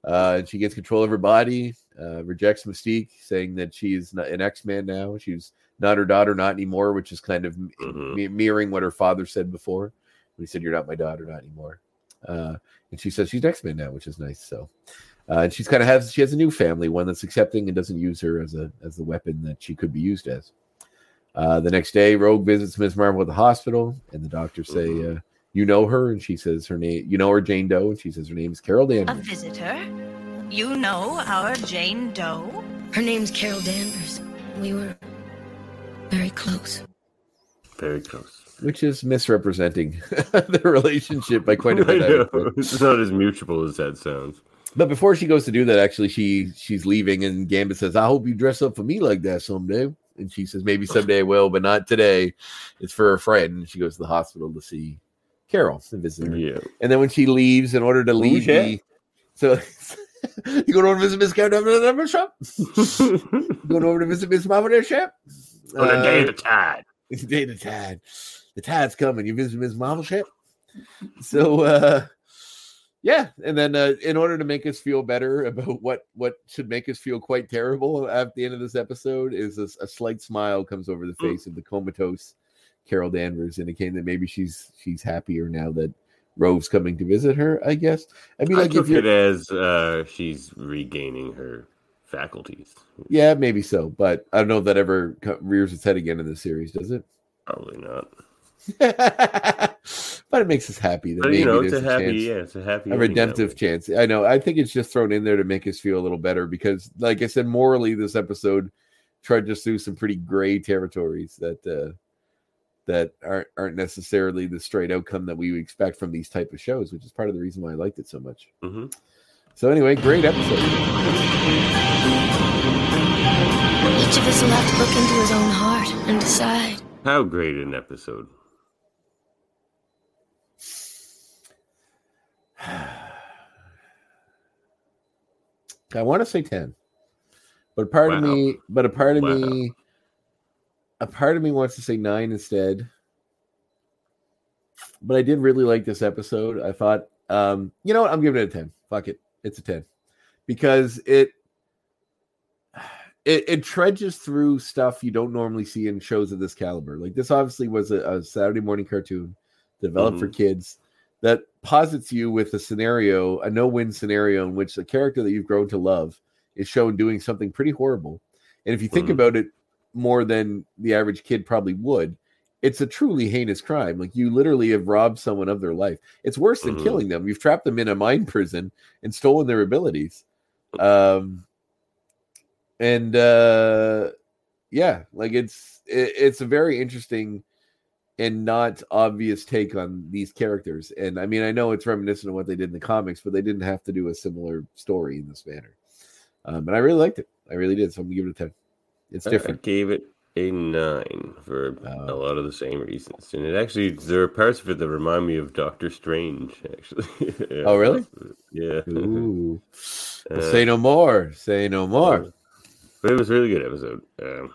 Uh, and she gets control of her body, uh, rejects Mystique, saying that she is not an X-Man now. She's not her daughter, not anymore, which is kind of mm-hmm. mirroring what her father said before. He said, you're not my daughter, not anymore. Uh, and she says she's an X-Man now, which is nice. So, uh, and she's kind of has, she has a new family, one that's accepting and doesn't use her as a, as the weapon that she could be used as. Uh, the next day, Rogue visits Miz Marvel at the hospital, and the doctors say, uh, you know her? And she says her name, you know her, Jane Doe? And she says her name is Carol Danvers. A visitor? You know our Jane Doe? Her name's Carol Danvers. We were very close. Very close. Which is misrepresenting the relationship by quite a bit. It's not as mutual as that sounds. But before she goes to do that, actually, she she's leaving, and Gambit says, "I hope you dress up for me like that someday." And she says, "Maybe someday I will, but not today. It's for a friend." And she goes to the hospital to see Carol and visit her. Yeah. And then when she leaves, in order to leave, yeah. he, so you going over to visit Miss Carol Danvers' shop? Going over to visit Miss Marvel shop? On the day of the tide. It's the day of the tide. The tide's coming. You visit Miz Marvel ship? So, uh, yeah. And then uh, in order to make us feel better about what, what should make us feel quite terrible at the end of this episode is a, a slight smile comes over the face mm. of the comatose Carol Danvers, indicating that maybe she's she's happier now that Rogue's coming to visit her, I guess. I mean, like I took if it as uh, she's regaining her faculties. Yeah, maybe so. But I don't know if that ever rears its head again in the series, does it? Probably not. But it makes us happy. That but, maybe you know, it's a, a happy, chance, yeah, it's a happy, a redemptive chance. I know. I think it's just thrown in there to make us feel a little better because, like I said, morally, this episode tried to do some pretty gray territories that uh, that aren't aren't necessarily the straight outcome that we would expect from these type of shows, which is part of the reason why I liked it so much. Mm-hmm. So anyway, great episode. Each of us will have to look into his own heart and decide. How great an episode. I want to say ten. But part wow. of me, but a part of wow. me a part of me wants to say nine instead. But I did really like this episode. I thought, um, you know what? I'm giving it a ten. Fuck it. It's a ten. Because it It, it trudges through stuff you don't normally see in shows of this caliber. Like this obviously was a, a Saturday morning cartoon developed mm-hmm. for kids that posits you with a scenario, a no-win scenario in which a character that you've grown to love is shown doing something pretty horrible. And if you think mm-hmm. about it more than the average kid probably would, it's a truly heinous crime. Like you literally have robbed someone of their life. It's worse than mm-hmm. killing them. You've trapped them in a mine prison and stolen their abilities. Um, And, uh, yeah, like it's, it, it's a very interesting and not obvious take on these characters. And I mean, I know it's reminiscent of what they did in the comics, but they didn't have to do a similar story in this manner. Um, and I really liked it. I really did. So I'm gonna give it a ten. It's different. I gave it a nine for uh, a lot of the same reasons. And it actually, there are parts of it that remind me of Doctor Strange, actually. Yeah. Oh, really? Yeah. Ooh. Well, uh, say no more. Say no more. Uh, But it was a really good episode. Um,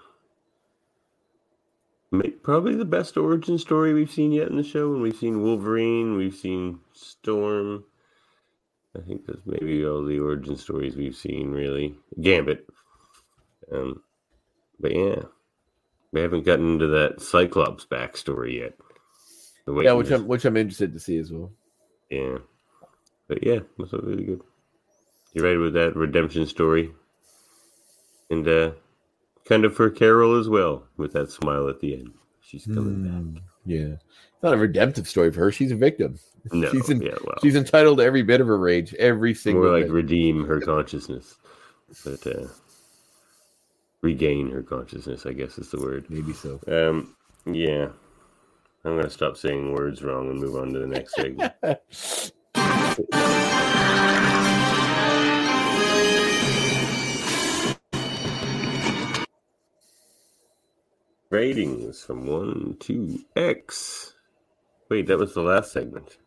probably the best origin story we've seen yet in the show. And we've seen Wolverine, we've seen Storm. I think that's maybe all the origin stories we've seen, really. Gambit. Um, but yeah, we haven't gotten into that Cyclops backstory yet. Yeah, which I'm, which I'm interested to see as well. Yeah. But yeah, it was really good. You ready with that redemption story? And uh, kind of for Carol as well, with that smile at the end. She's coming mm, back. Yeah. It's not a redemptive story for her. She's a victim. No, she's, in, yeah, well, she's entitled to every bit of her rage, every single More like bit. Redeem her consciousness. But uh, regain her consciousness, I guess is the word. Maybe so. Um, yeah. I'm going to stop saying words wrong and move on to the next segment. Ratings from one to X. Wait, that was the last segment.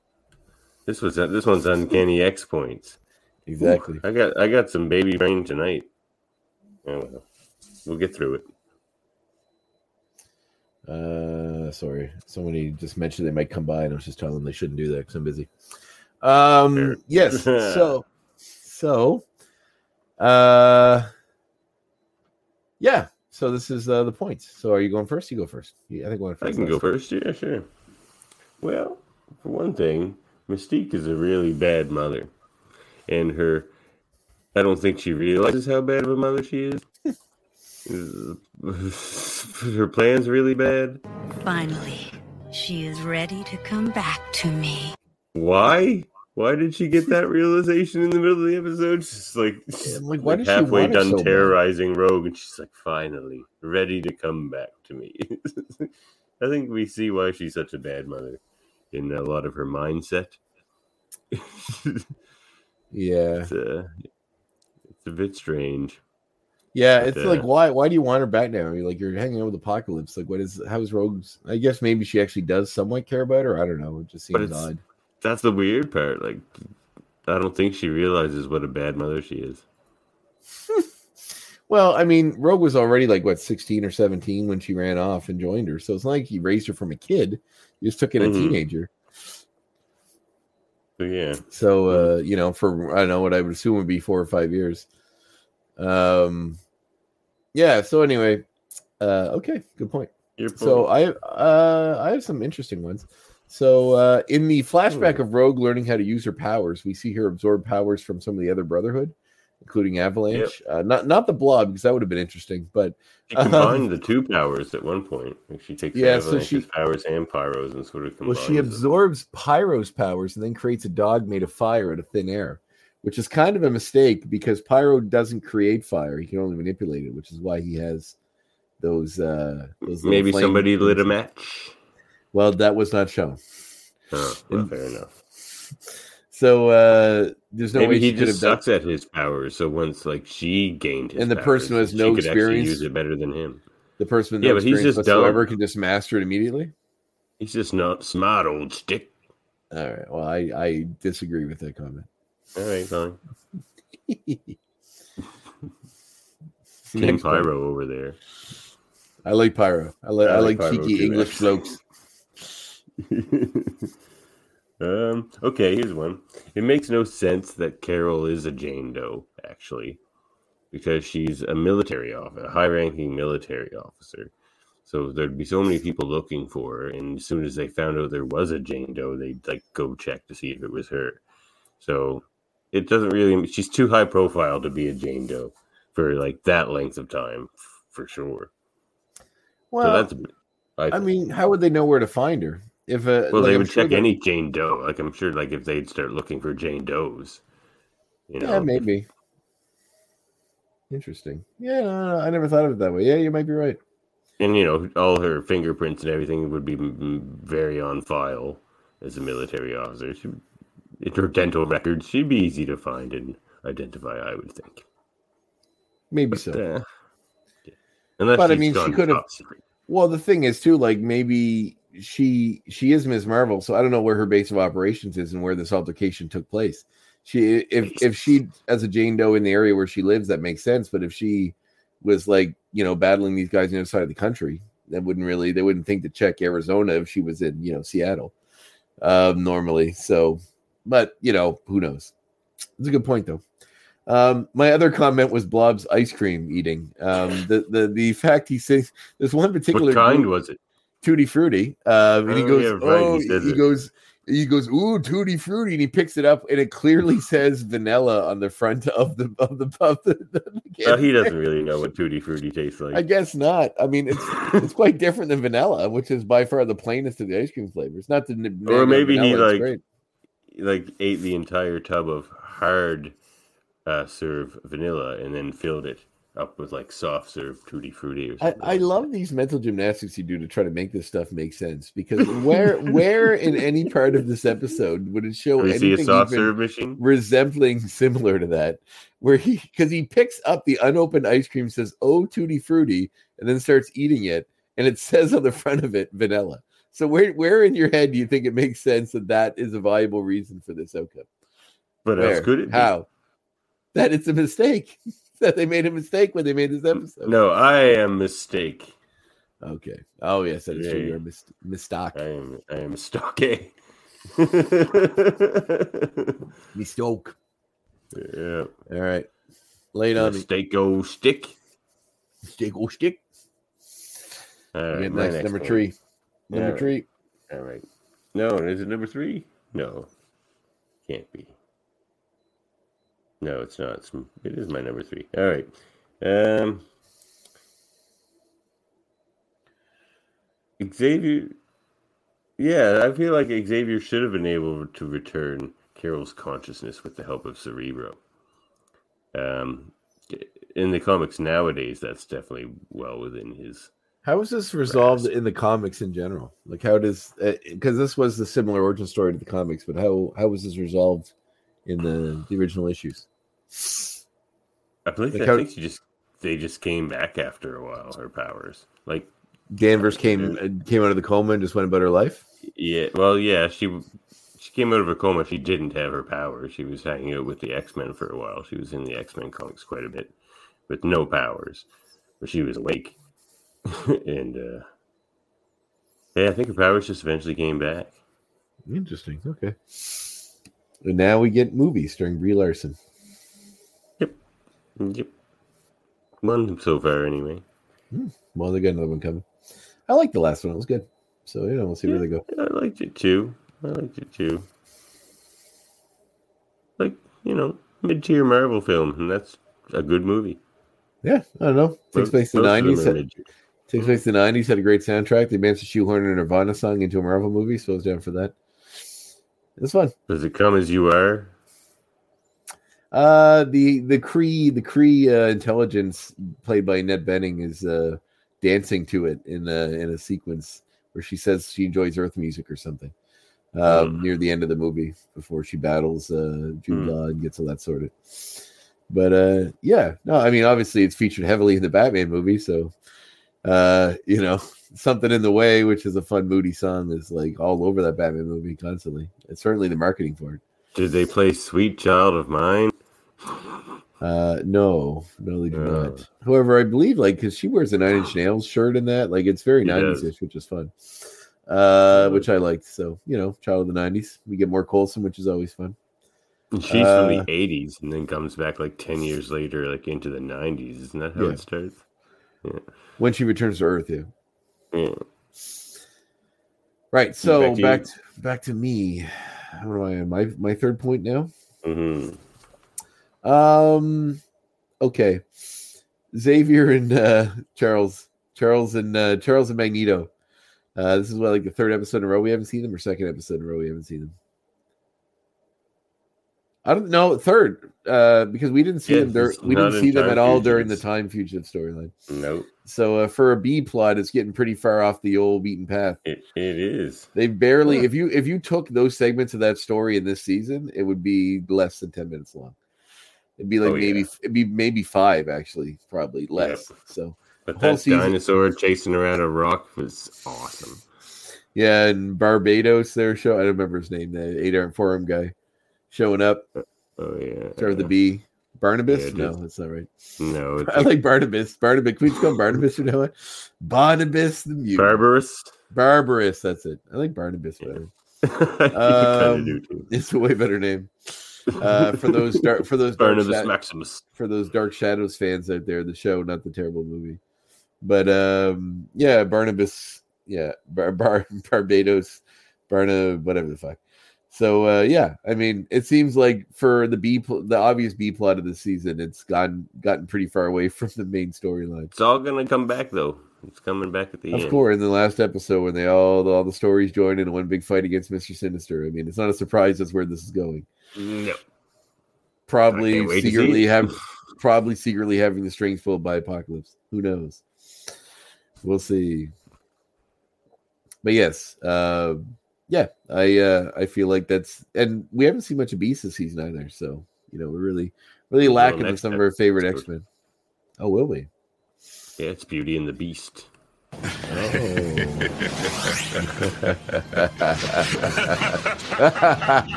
This was uh, this one's uncanny X points. Exactly. Ooh, I got I got some baby brain tonight. Oh well, we'll get through it. Uh, sorry, somebody just mentioned they might come by, and I was just telling them they shouldn't do that because I'm busy. Um, Fair. Yes. so, so, uh, yeah. So this is uh, the points. So are you going first? You go first. Yeah, I think going first. I can go first. Yeah, sure. Well, for one thing, Mystique is a really bad mother, and her—I don't think she realizes how bad of a mother she is. Her plan's really bad. Finally, she is ready to come back to me. Why? Why did she get that realization in the middle of the episode? She's like, she's like, why like halfway done so terrorizing Rogue, and she's like, finally, ready to come back to me. I think we see why she's such a bad mother in a lot of her mindset. Yeah. It's a, it's a bit strange. Yeah, but, it's uh, like, why Why do you want her back now? You're like, you're hanging out with Apocalypse. Like, what is, how is Rogue's? I guess maybe she actually does somewhat care about her. I don't know. It just seems odd. That's the weird part. Like, I don't think she realizes what a bad mother she is. Well, I mean, Rogue was already like, what, sixteen or seventeen when she ran off and joined her. So it's not like he raised her from a kid. He just took in mm-hmm. a teenager. So, yeah. So, uh, you know, for, I don't know, what I would assume would be four or five years. Um, yeah, so anyway, uh, okay, good point. Your point. So I, uh, I have some interesting ones. So uh, in the flashback of Rogue learning how to use her powers, we see her absorb powers from some of the other Brotherhood, including Avalanche. Yep. Uh, not not the Blob, because that would have been interesting. But she combined um, the two powers at one point. Like she takes yeah, Avalanche's so she, powers and Pyro's and sort of combines. Well, she absorbs them. Pyro's powers and then creates a dog made of fire out of thin air, which is kind of a mistake because Pyro doesn't create fire. He can only manipulate it, which is why he has those... Uh, those Maybe somebody things. lit a match. Well, that was not shown. Oh, well, and, fair enough. So uh, there's no Maybe way he just sucks done... at his powers. So once like she gained his and the powers, person who has no experience use it better than him. The person with yeah, no but experience he's just whatsoever dumb. Can just master it immediately. He's just not smart, old stick. All right. Well, I, I disagree with that comment. All right, fine. Team Pyro one. Over there. I like Pyro. I, li- I, I like, like cheeky too, English blokes. um. Okay, here's one. It makes no sense that Carol is a Jane Doe, actually, because she's a military officer, a high-ranking military officer. So there'd be so many people looking for her, and as soon as they found out there was a Jane Doe, they'd like go check to see if it was her. So. It doesn't really... She's too high profile to be a Jane Doe for, like, that length of time, for sure. Well, so that's, I, I mean, how would they know where to find her? If a, Well, like, they would sure check they... any Jane Doe. Like, I'm sure, like, if they'd start looking for Jane Does. You know? Yeah, maybe. Interesting. Yeah, no, no, I never thought of it that way. Yeah, you might be right. And, you know, all her fingerprints and everything would be very on file as a military officer. She would... Her dental records, she'd be easy to find and identify, I would think. Maybe but, so. Uh, yeah. Unless but I mean, she could have. Well, the thing is, too, like maybe she she is Miz Marvel, so I don't know where her base of operations is and where this altercation took place. She, if if she as a Jane Doe in the area where she lives, that makes sense. But if she was like you know battling these guys on the other side of the country, that wouldn't really they wouldn't think to check Arizona if she was in you know Seattle um, normally. So. But, you know, who knows? It's a good point, though. Um, my other comment was Blob's ice cream eating. Um, the, the the fact he says, there's one particular... What kind was it? Tutti Frutti. Uh, and oh, he goes, yeah, right. oh, he, he goes, he goes, ooh, Tutti Frutti. And he picks it up, and it clearly says vanilla on the front of the... Of the, of the, of the well, he doesn't really know what Tutti Frutti tastes like. I guess not. I mean, it's it's quite different than vanilla, which is by far the plainest of the ice cream flavors. Not the... Or maybe vanilla, he, like... Great. Like ate the entire tub of hard uh, serve vanilla and then filled it up with like soft serve Tutti Frutti or something. I, I like love that. These mental gymnastics you do to try to make this stuff make sense because where where in any part of this episode would it show anything see a soft serve machine? Resembling similar to that? Where he because he picks up the unopened ice cream, says "Oh Tutti Frutti," and then starts eating it, and it says on the front of it vanilla. So where where in your head do you think it makes sense that that is a viable reason for this outcome? But where? Else could it be? How? That it's a mistake. That they made a mistake when they made this episode. No, I am mistake. Okay. Oh, yes, that is true. You're mis- mistock. I am, I am mistock. Mistoke. Yeah. All right. Late on. Mistake-o stick. Mistake-o stick. All right. Next, next number one. Three. Number All three. Right. All right. No, is it number three? No. Can't be. No, it's not. It's, it is my number three. All right. Um, Xavier. Yeah, I feel like Xavier should have been able to return Carol's consciousness with the help of Cerebro. Um, in the comics nowadays, that's definitely well within his How is this resolved in the comics in general? Like, how does, because uh, this was the similar origin story to the comics, but how how was this resolved in the, the original issues? I believe like I how, think she just they just came back after a while. Her powers, like Danvers, came uh, came out of the coma and just went about her life. Yeah, well, yeah, she she came out of a coma. She didn't have her powers. She was hanging out with the X-Men for a while. She was in the X-Men comics quite a bit with no powers, but she was awake. and uh, yeah, I think her powers just eventually came back. Interesting. Okay. And now we get movies starring Brie Larson. Yep. Yep. One so far, anyway. Hmm. Well, they got another one coming. I like the last one; it was good. So you know, we'll see yeah, where they go. I liked it too. I liked it too. Like you know, mid-tier Marvel film, and that's a good movie. Yeah, I don't know. Takes place in the nineties. Takes place in the nineties. Had a great soundtrack. They managed to shoehorn a Nirvana song into a Marvel movie, so I was down for that. It's fun. Does it come as you are? Uh, the the Cree the Cree uh, intelligence played by Ned Benning is uh, dancing to it in a, in a sequence where she says she enjoys Earth music or something. Um, mm. Near the end of the movie, before she battles uh, Jude mm. Law and gets all that sorted. But uh, yeah, no, I mean, obviously it's featured heavily in the Batman movie, so uh, you know, Something in the Way, which is a fun, moody song, is like all over that Batman movie constantly. It's certainly the marketing for it. Did they play "Sweet Child of Mine"? Uh, no, no, they do no. not. However, I believe like because she wears a Nine Inch Nails shirt in that, like it's very nineties-ish, which is fun, uh, which I liked. So you know, child of the nineties. We get more Coulson, which is always fun. She's uh, from the eighties and then comes back like ten years later, like into the nineties. Isn't that how yeah. it starts? Yeah. When she returns to Earth, yeah. yeah. Right. So back to back, to, back to me. I don't know. I am my, my third point now. Mm-hmm. Um. Okay. Xavier and uh, Charles, Charles and uh, Charles and Magneto. Uh, this is what, like the third episode in a row we haven't seen them, or second episode in a row we haven't seen them. I don't know. Third, uh, because we didn't see yeah, them. There, we didn't see them at all Fugitives. During the Time Fugitive storyline. Nope. So uh, for a B plot, it's getting pretty far off the old beaten path. It, it is. They barely. Yeah. If you if you took those segments of that story in this season, it would be less than ten minutes long. It'd be like oh, maybe yeah. it'd be maybe five actually, probably less. Yep. So. But that season, dinosaur chasing around a rock was awesome. Yeah, and Barbados, their show. I don't remember his name. The eight-arm forum guy. Showing up. Oh, yeah. Start with the B. Barnabas? Yeah, no, that's not right. No. It's I like Barnabas. Barnabas. Can we just call him Barnabas or no? Barnabas the Mute. Barbarous. Barbarous. That's it. I like Barnabas better. Yeah. um, do too. It's a way better name. Uh, for those dark, for those Barnabas dark Maximus. For those Dark Shadows fans out there, the show, not the terrible movie. But um, yeah, Barnabas. Yeah. Bar, bar Barbados. Barna, whatever the fuck. So, uh, yeah, I mean, it seems like for the B, pl- the obvious B plot of the season, it's gotten gotten pretty far away from the main storyline. It's all going to come back, though. It's coming back at the of end. Of course, in the last episode when they all all the stories join in one big fight against Mister Sinister. I mean, it's not a surprise that's where this is going. No. Probably secretly have probably secretly having the strings pulled by Apocalypse. Who knows? We'll see. But yes, uh, Yeah, I uh, I feel like that's, and we haven't seen much of Beast this season either. So you know we're really really well, lacking of some of our favorite X Men. Oh, will we? Yeah, it's Beauty and the Beast. Oh.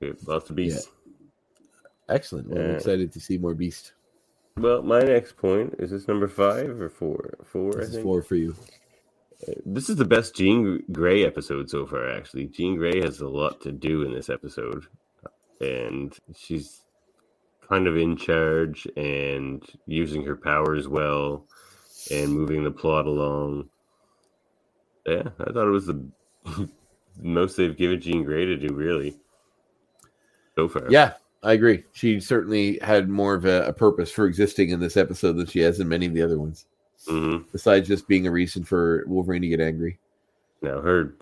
Good, lots of Beast. Yeah. Excellent. Well, I'm excited to see more Beast. Well, my next point is this number five or four? Four, this I think. Is four for you. This is the best Jean Grey episode so far, actually. Jean Grey has a lot to do in this episode, and she's kind of in charge and using her powers well and moving the plot along. Yeah, I thought it was the most they've given Jean Grey to do, really, so far. Yeah. I agree. She certainly had more of a, a purpose for existing in this episode than she has in many of the other ones. Mm-hmm. Besides just being a reason for Wolverine to get angry. Now, her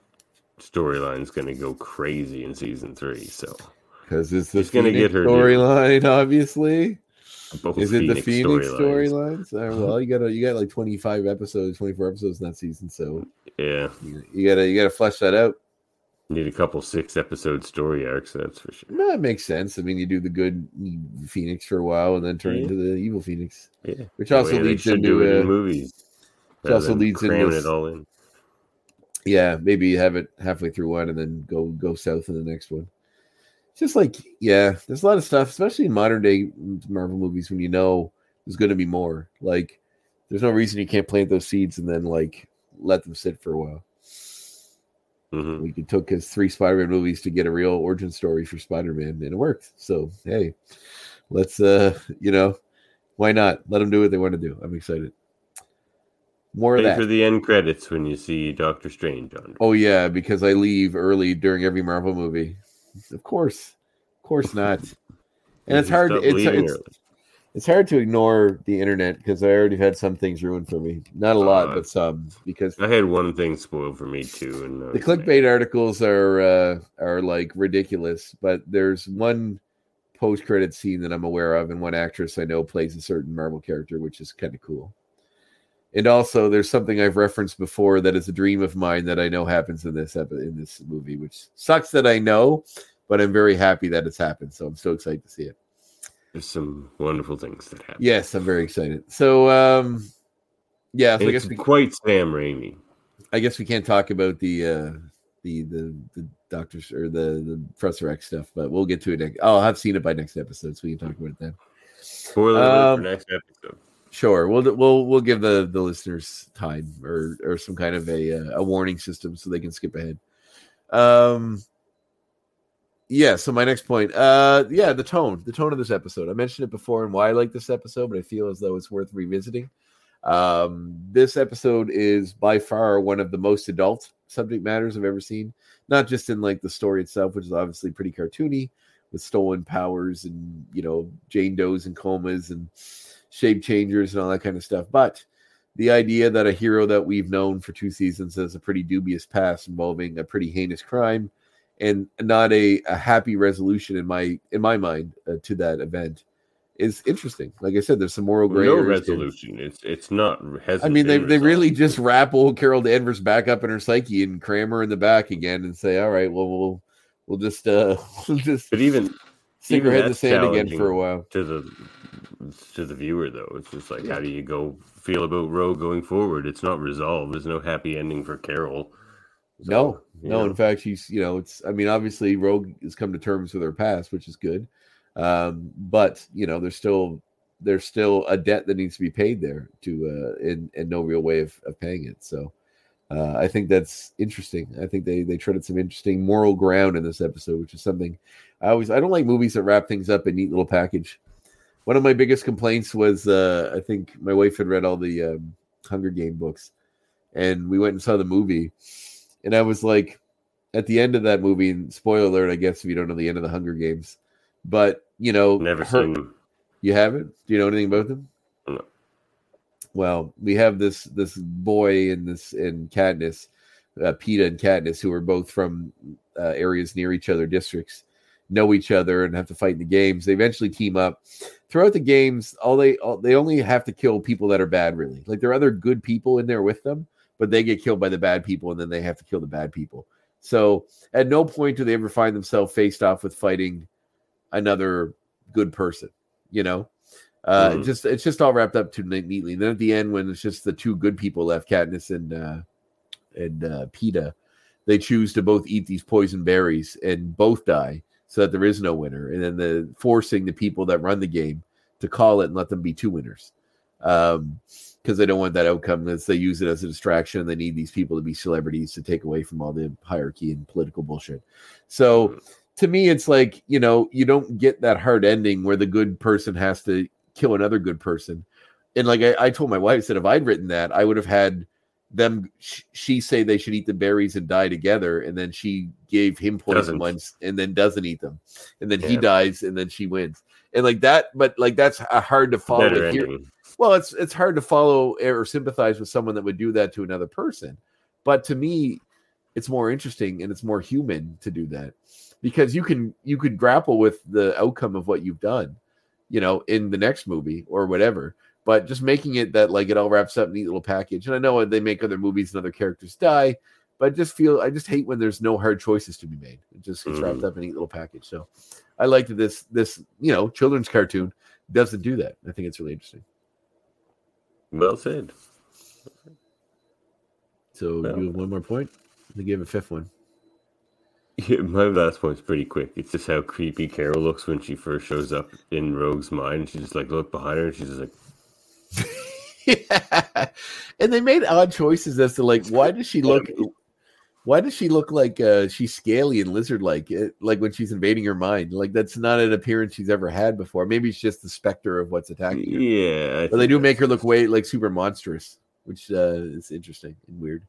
storyline's going to go crazy in season three, so... Because it's the going to get her storyline, obviously. Is it the Phoenix storylines? Story uh, well, you got you got like twenty-five episodes, twenty-four episodes in that season, so yeah, you, you gotta you gotta flesh that out. Need a couple six-episode story arcs, that's for sure. No, it makes sense. I mean, you do the good Phoenix for a while, and then turn yeah. into the evil Phoenix, yeah. which also yeah, leads into a, in movies. Which also leads into it all in. Yeah, maybe have it halfway through one, and then go go south in the next one. Just like, yeah, there's a lot of stuff, especially in modern day Marvel movies, when you know there's going to be more. Like, there's no reason you can't plant those seeds and then like let them sit for a while. Mm-hmm. We took his three Spider-Man movies to get a real origin story for Spider-Man, and it worked. So hey, let's uh, you know, why not? Let them do what they want to do. I'm excited. More of Pay that for the end credits when you see Doctor Strange, Andre. Oh yeah, because I leave early during every Marvel movie. Of course, of course not. And it's hard. It's, it's, it's hard to ignore the internet because I already had some things ruined for me. Not a lot, uh, but some. Because I had one thing spoiled for me too. And the clickbait mad. articles are uh, are like ridiculous. But there's one post credit scene that I'm aware of, and one actress I know plays a certain Marvel character, which is kind of cool. And also, there's something I've referenced before that is a dream of mine that I know happens in this epi- in this movie, which sucks that I know, but I'm very happy that it's happened. So I'm so excited to see it. There's some wonderful things that happen. Yes, I'm very excited. So, um, yeah, so I guess we quite Sam Raimi. I guess we can't talk about the uh, the the the doctors or the the Professor X stuff, but we'll get to it next. I'll have seen it by next episode, so we can talk about it then. Spoiler um, for next episode. Sure, we'll we'll we'll give the, the listeners time or or some kind of a a warning system so they can skip ahead. Um, yeah. So my next point, uh, yeah, the tone, the tone of this episode. I mentioned it before and why I like this episode, but I feel as though it's worth revisiting. Um, this episode is by far one of the most adult subject matters I've ever seen. Not just in like the story itself, which is obviously pretty cartoony with stolen powers and you know Jane Does and comas and shape changers and all that kind of stuff, but the idea that a hero that we've known for two seasons has a pretty dubious past involving a pretty heinous crime and not a, a happy resolution in my in my mind uh, to that event is interesting. Like I said, there's some moral gray. No resolution. It's it's not. I mean, they they really just wrap old Carol Danvers back up in her psyche and cram her in the back again and say, all right, well we'll we'll just uh we'll just. But even stick her head in the sand again for a while. To the to the viewer though, it's just like, how do you go feel about Rogue going forward? It's not resolved. There's no happy ending for Carol. So, no, no. Know. In fact, she's you know, it's. I mean, obviously, Rogue has come to terms with her past, which is good. Um, but you know, there's still there's still a debt that needs to be paid there to, uh, and and no real way of, of paying it. So, uh, I think that's interesting. I think they they treaded some interesting moral ground in this episode, which is something I always I don't like movies that wrap things up in neat little package. One of my biggest complaints was uh, I think my wife had read all the um, Hunger Game books, and we went and saw the movie. And I was like, at the end of that movie, and spoiler alert, I guess, if you don't know the end of the Hunger Games, but you know, never her, seen them. You haven't? Do you know anything about them? No. Well, we have this this boy and this and Katniss, uh, PETA and Katniss, who are both from uh, areas near each other, districts. Know each other and have to fight in the games. They eventually team up. Throughout the games, all they all, they only have to kill people that are bad, really. Like, there are other good people in there with them, but they get killed by the bad people, and then they have to kill the bad people. So at no point do they ever find themselves faced off with fighting another good person, you know? Uh, mm-hmm. just It's just all wrapped up too neatly. And then at the end, when it's just the two good people left, Katniss and, uh, and uh, PETA, they choose to both eat these poison berries and both die. So that there is no winner, and then the forcing the people that run the game to call it and let them be two winners, um, because they don't want that outcome. That's they use it as a distraction. They need these people to be celebrities to take away from all the hierarchy and political bullshit. So, to me, it's like you know you don't get that hard ending where the good person has to kill another good person. And like I, I told my wife, I said if I'd written that, I would have had them sh- she say they should eat the berries and die together, and then she gave him poison once and then doesn't eat them, and then yeah. he dies and then she wins, and like that but like that's hard to follow with here. Well, it's it's hard to follow or sympathize with someone that would do that to another person, but to me it's more interesting and it's more human to do that, because you can you could grapple with the outcome of what you've done you know, in the next movie or whatever. But just making it that like it all wraps up in a neat little package. And I know they make other movies and other characters die, but I just feel I just hate when there's no hard choices to be made. It just gets mm. wrapped up in a neat little package. So I like that this this you know children's cartoon doesn't do that. I think it's really interesting. Well said. So well, you have one more point. They gave a fifth one. Yeah, my last one's pretty quick. It's just how creepy Carol looks when she first shows up in Rogue's mind. She's just like look behind her and she's just like. Yeah. And they made odd choices as to like why does she look why does she look like uh she's scaly and lizard like like when she's invading her mind, like that's not an appearance she's ever had before. Maybe it's just the specter of what's attacking her. Yeah, but they do make her look way like super monstrous, which uh is interesting and weird.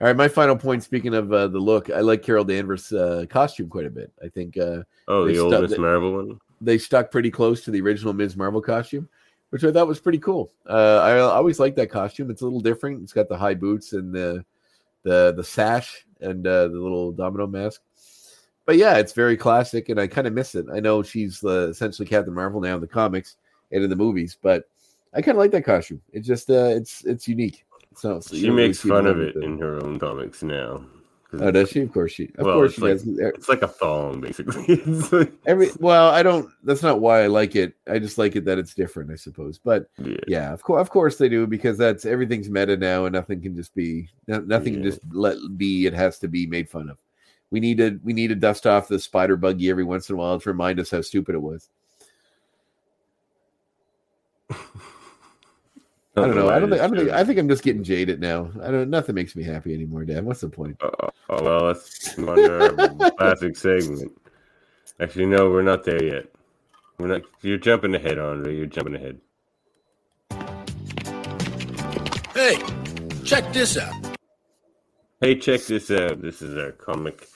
All right, my final point, speaking of uh, the look, I like Carol Danvers' uh, costume quite a bit. I think uh oh the old Miz Marvel one, they stuck pretty close to the original Miz Marvel costume, which I thought was pretty cool. Uh, I, I always like that costume. It's a little different. It's got the high boots and the the the sash and uh, the little domino mask. But yeah, it's very classic, and I kind of miss it. I know she's uh, essentially Captain Marvel now in the comics and in the movies, but I kind of like that costume. It's just uh, it's it's unique. So she makes fun of it in her own comics now. Oh, does she? Of course she. Of well, course she like, does. It's like a thong, basically. Like, Every well, I don't. That's not why I like it. I just like it that it's different, I suppose. But yeah, yeah of course, of course they do, because that's everything's meta now, and nothing can just be nothing yeah. can just let be. It has to be made fun of. We need to we need to dust off the spider buggy every once in a while to remind us how stupid it was. I don't know. I don't think. I don't think. I think I'm just getting jaded now. I don't. Nothing makes me happy anymore, Dad. What's the point? Oh, oh well, that's another classic segment. Actually, no, we're not there yet. We're not. You're jumping ahead, Andre. You're jumping ahead. Hey, check this out. Hey, check this out. This is our comic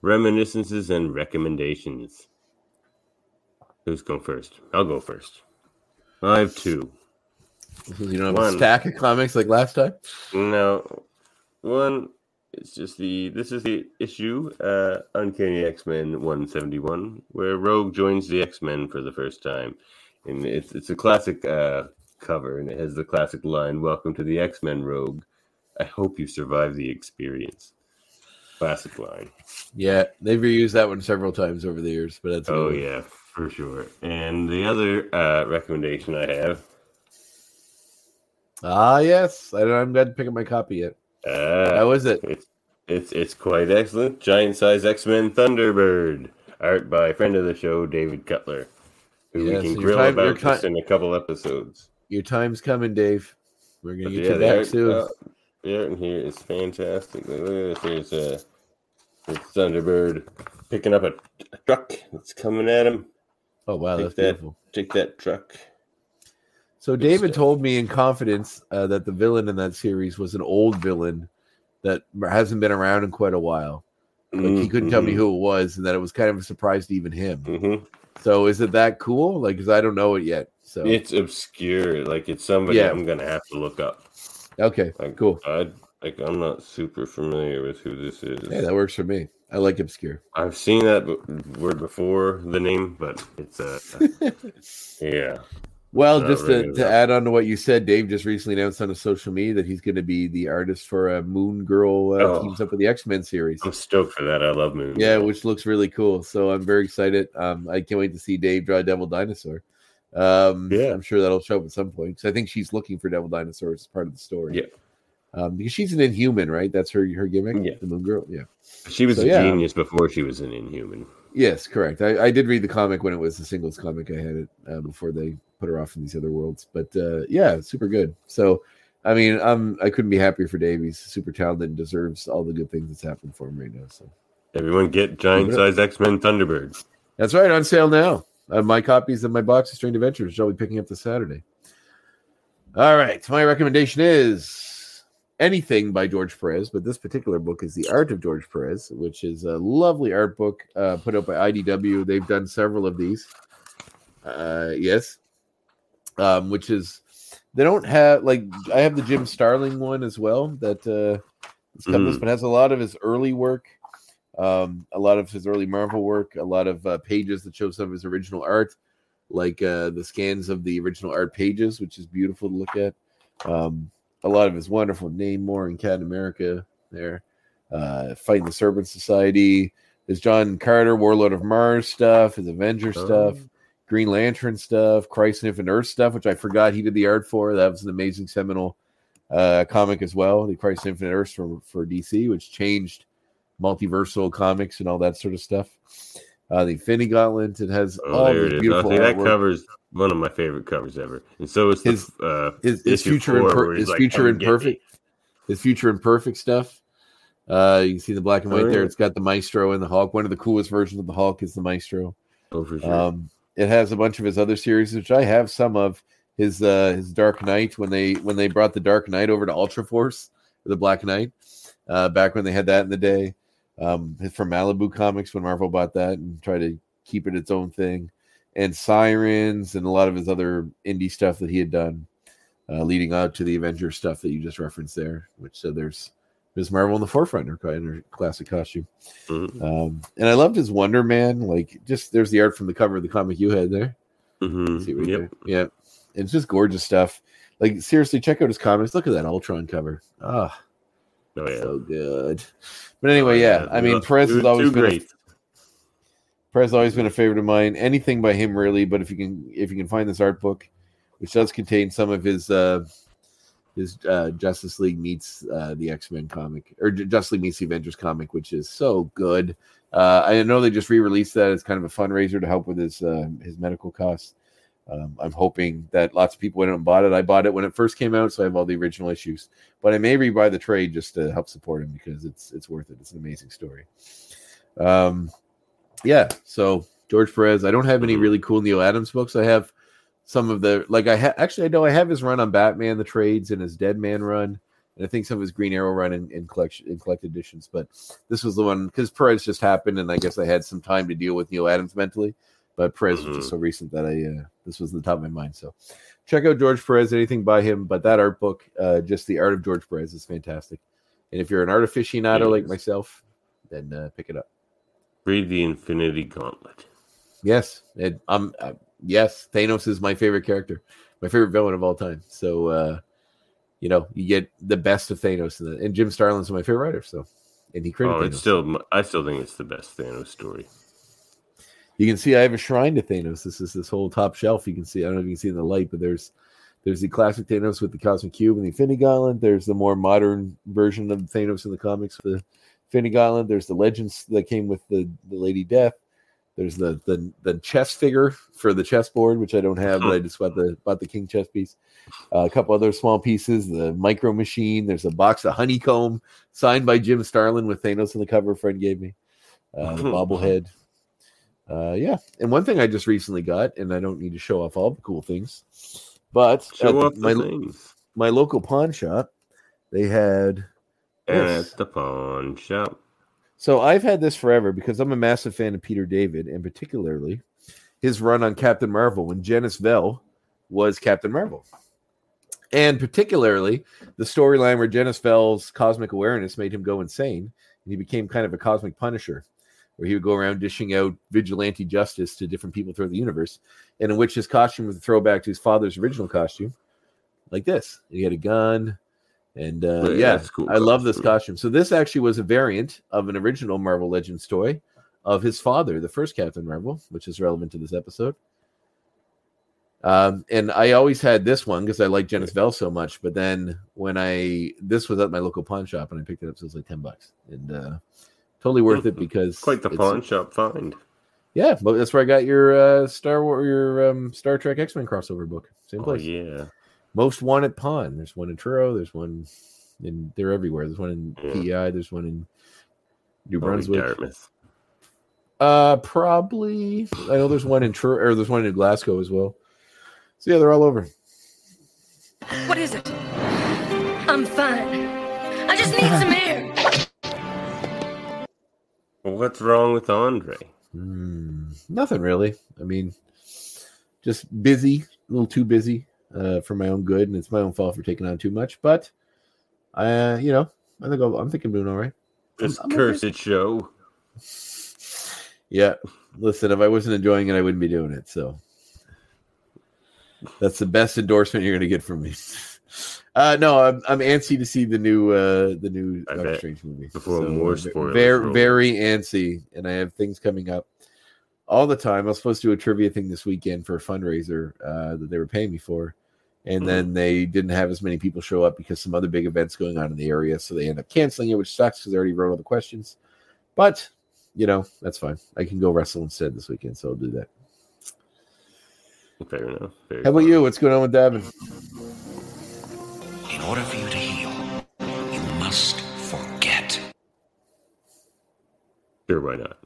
reminiscences and recommendations. Who's going first? I'll go first. I have two. You don't have one. A stack of comics like last time? No. One, it's just the, this is the issue, uh, Uncanny X-Men one seventy-one, where Rogue joins the X-Men for the first time. And it's it's a classic uh, cover, and it has the classic line, "Welcome to the X-Men, Rogue. I hope you survive the experience." Classic line. Yeah, they've reused that one several times over the years, but that's Oh, yeah, one. For sure. And the other uh, recommendation I have... Ah, yes. I don't, I haven't got to pick up my copy yet. Uh, How is it? It's, it's it's quite excellent. Giant Size X-Men Thunderbird. Art by friend of the show, David Cutler, who yes, we can grill time, about this time, in a couple episodes. Your time's coming, Dave. We're going to get yeah, you back art, soon. Uh, the art in here is fantastic. There's a uh, Thunderbird picking up a, a truck that's coming at him. Oh, wow. Take that's that, beautiful. Take that truck. So David told me in confidence uh, that the villain in that series was an old villain that hasn't been around in quite a while. Like mm-hmm. He couldn't tell me who it was, and that it was kind of a surprise to even him. Mm-hmm. So is it that cool? Like, because I don't know it yet. So it's obscure. Like it's somebody yeah. I'm gonna have to look up. Okay, like, cool. I like I'm not super familiar with who this is. Hey, that works for me. I like obscure. I've seen that word before the name, but it's uh, a yeah. Well, Not just to, to add on to what you said, Dave just recently announced on his social media that he's going to be the artist for a Moon Girl uh, oh, teams up with the X-Men series. I'm stoked for that. I love Moon. Yeah, Girl. Which looks really cool. So I'm very excited. Um, I can't wait to see Dave draw Devil Dinosaur. Um, yeah. I'm sure that'll show up at some point. So I think she's looking for Devil Dinosaur as part of the story. Yeah, um, because she's an Inhuman, right? That's her her gimmick. Yeah, the Moon Girl. Yeah, she was so, a yeah. genius before she was an Inhuman. Yes, correct. I, I did read the comic when it was a singles comic. I had it uh, before they put her off in these other worlds. But uh, yeah, super good. So, I mean, I'm, I couldn't be happier for Davies. Super talented and deserves all the good things that's happening for him right now. So, everyone get Giant Size X-Men Thunderbird. That's right. On sale now. I have my copies of my box of Strange Adventures, which I'll be picking up this Saturday. All right. My recommendation is anything by George Perez, but this particular book is The Art of George Perez, which is a lovely art book uh, put out by I D W. They've done several of these. Uh, yes. Um, which is they don't have like I have the Jim Starlin one as well that uh, this mm. but has a lot of his early work, um, a lot of his early Marvel work, a lot of uh, pages that show some of his original art. like uh, the scans of the original art pages, which is beautiful to look at. Um, a lot of his wonderful Namor and Captain America there. Uh, fighting the Serpent Society. There's John Carter, Warlord of Mars stuff, his Avenger oh. stuff, Green Lantern stuff, Christ and Infant Earth stuff, which I forgot he did the art for. That was an amazing seminal uh, comic as well, the Christ and Infant Earth for, for D C, which changed multiversal comics and all that sort of stuff. Uh, the Infinity Gauntlet, it has oh, all the beautiful I think artwork. That covers one of my favorite covers ever. And so is his, the, uh, his, his future, imper- his like, future imperfect, his future imperfect stuff. Uh, you can see the black and white oh, there. It's got the Maestro and the Hulk. One of the coolest versions of the Hulk is the Maestro. Oh, for sure. Um, it has a bunch of his other series, which I have some of his uh, his Dark Knight when they when they brought the Dark Knight over to Ultra Force, the Black Knight, uh, back when they had that in the day. Um, from Malibu Comics when Marvel bought that and tried to keep it its own thing, and Sirens and a lot of his other indie stuff that he had done, uh, leading out to the Avengers stuff that you just referenced there. Which so there's. Miz Marvel in the forefront in her, in her classic costume. Mm-hmm. Um, and I loved his Wonder Man. Like, just there's the art from the cover of the comic you had there. Mm-hmm. See what yep. Yeah. It's just gorgeous stuff. Like, seriously, check out his comics. Look at that Ultron cover. Ah, oh, yeah. So good. But anyway, yeah, I mean, Perez has always been great. A, Perez has always been a favorite of mine. Anything by him, really. But if you can, if you can find this art book, which does contain some of his. Uh, Is uh, Justice League meets uh, the X-Men comic, or Justice League meets the Avengers comic, which is so good. Uh, I know they just re-released that as kind of a fundraiser to help with his uh, his medical costs. Um, I'm hoping that lots of people went out and bought it. I bought it when it first came out, so I have all the original issues. But I may rebuy the trade just to help support him because it's it's worth it. It's an amazing story. Um, yeah. So George Perez. I don't have any really cool Neal Adams books. I have. Some of the like I ha- actually I know I have his run on Batman the trades and his Dead Man run, and I think some of his Green Arrow run in, in collection in collected editions. But this was the one because Perez just happened, and I guess I had some time to deal with Neal Adams mentally. But Perez mm-hmm. was just so recent that I uh, this was in the top of my mind. So check out George Perez, anything by him, but that art book, uh, just the art of George Perez is fantastic. And if you're an art aficionado like myself, then uh, pick it up. Read the Infinity Gauntlet. Yes, and I'm. I'm Yes, Thanos is my favorite character, my favorite villain of all time. So, uh, you know, you get the best of Thanos, in the, and Jim Starlin is my favorite writer. So, and he created. Oh, it's Thanos. still, I still think it's the best Thanos story. You can see I have a shrine to Thanos. This is this whole top shelf. You can see. I don't know if you can see in the light, but there's there's the classic Thanos with the Cosmic Cube and the Infinity Gauntlet. There's the more modern version of Thanos in the comics with the Infinity Gauntlet. There's the legends that came with the, the Lady Death. There's the, the the chess figure for the chessboard, which I don't have, but I just bought the bought the king chess piece. Uh, a couple other small pieces, the micro machine. There's a box of honeycomb signed by Jim Starlin with Thanos on the cover. A friend gave me uh, the bobblehead. Uh, yeah, and one thing I just recently got, and I don't need to show off all the cool things, but show off my things. my local pawn shop, they had at this. the pawn shop. So I've had this forever because I'm a massive fan of Peter David, and particularly his run on Captain Marvel when Janice Vell was Captain Marvel. And particularly the storyline where Janice Vell's cosmic awareness made him go insane, and he became kind of a cosmic punisher, where he would go around dishing out vigilante justice to different people throughout the universe, and in which his costume was a throwback to his father's original costume, like this. He had a gun. And uh, yeah, yeah cool. I love this costume. So this actually was a variant of an original Marvel Legends toy of his father, the first Captain Marvel, which is relevant to this episode. Um, and I always had this one because I like Janice Vell so much. But then when I this was at my local pawn shop and I picked it up, so it was like ten bucks, and uh, totally worth it because quite the pawn shop find. Yeah, but that's where I got your uh, Star War, your um, Star Trek X-Men crossover book. Same place. Oh, yeah. Most wanted pawn. There's one in Truro. There's one in. They're everywhere. There's one in yeah. P E I. There's one in New Brunswick. Uh, probably. I know there's one in Truro, or there's one in Glasgow as well. So yeah, they're all over. What is it? I'm fine. I just need some air. Well, what's wrong with Andre? Mm, nothing really. I mean, just busy. A little too busy. Uh, for my own good, and it's my own fault for taking on too much. But, uh, you know, I think I'll, I'm thinking I'm doing all right. This I'm, I'm cursed okay. show. Yeah, listen, if I wasn't enjoying it, I wouldn't be doing it. So, That's the best endorsement you're going to get from me. Uh, no, I'm I'm antsy to see the new uh, the new Doctor Strange movie. Before so more spoilers, very very antsy, and I have things coming up all the time. I was supposed to do a trivia thing this weekend for a fundraiser uh, that they were paying me for, and mm-hmm. then they didn't have as many people show up because some other big events going on in the area, so they end up canceling it, which sucks because I already wrote all the questions. But you know that's fine. I can go wrestle instead this weekend, so I'll do that. Fair enough. Fair How about enough. you? What's going on with Devin? In order for you to heal, you must forget. Sure, why not?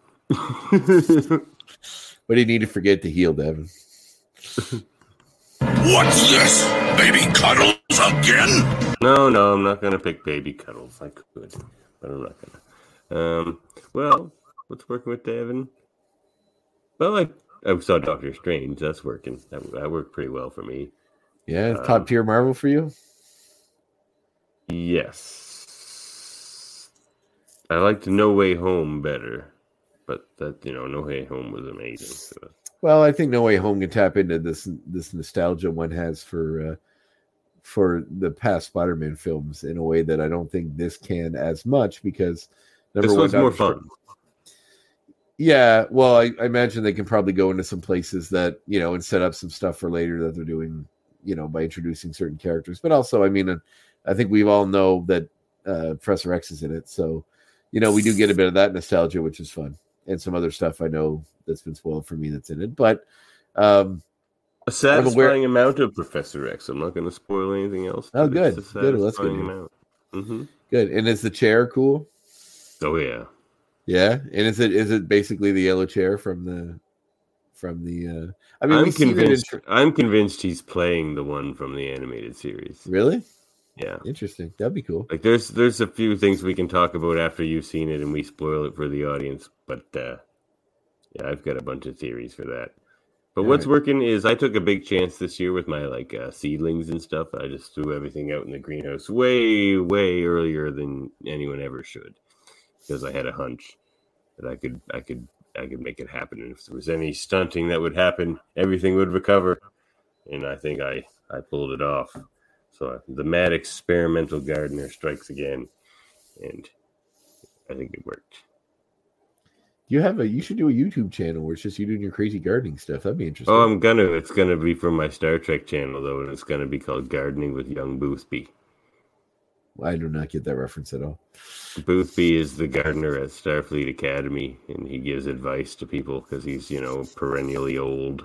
What do you need to forget to heal, Devin? What's this? Baby Cuddles again? No, no, I'm not going to pick Baby Cuddles. I could, but I'm not going to. Um, well, what's working with Devin? Well, I... I saw Doctor Strange. That's working. That, that worked pretty well for me. Yeah, um, top tier Marvel for you? Yes. I liked No Way Home better. But, that you know, No Way Home was amazing. So. Well, I think No Way Home can tap into this this nostalgia one has for, uh, for the past Spider-Man films in a way that I don't think this can as much because... Number this one's one, more fun. Strange. Yeah, well, I, I imagine they can probably go into some places that, you know, and set up some stuff for later that they're doing, you know, by introducing certain characters. But also, I mean, I think we all know that uh, Professor X is in it. So, you know, we do get a bit of that nostalgia, which is fun. And some other stuff I know that's been spoiled for me that's in it. But um, a satisfying amount of Professor X. I'm not going to spoil anything else. Oh, good. Good. Well, that's good. Mm-hmm. Good. And is the chair cool? Oh, yeah. Yeah, and is it is it basically the yellow chair from the from the? Uh, I mean, I'm convinced. Tra- I'm convinced he's playing the one from the animated series. Really? Yeah. Interesting. That'd be cool. Like, there's there's a few things we can talk about after you've seen it and we spoil it for the audience. But uh, yeah, I've got a bunch of theories for that. But All what's right. working is I took a big chance this year with my like uh, seedlings and stuff. I just threw everything out in the greenhouse way way earlier than anyone ever should. Because I had a hunch that I could, I could, I could make it happen. And if there was any stunting that would happen, everything would recover. And I think I, I pulled it off. So the mad experimental gardener strikes again, and I think it worked. You have a, you should do a YouTube channel where it's just you doing your crazy gardening stuff. That'd be interesting. Oh, I'm gonna. It's gonna be from my Star Trek channel though, and it's gonna be called Gardening with Young Boothby. I do not get that reference at all. Boothby is the gardener at Starfleet Academy, and he gives advice to people because he's, you know, perennially old.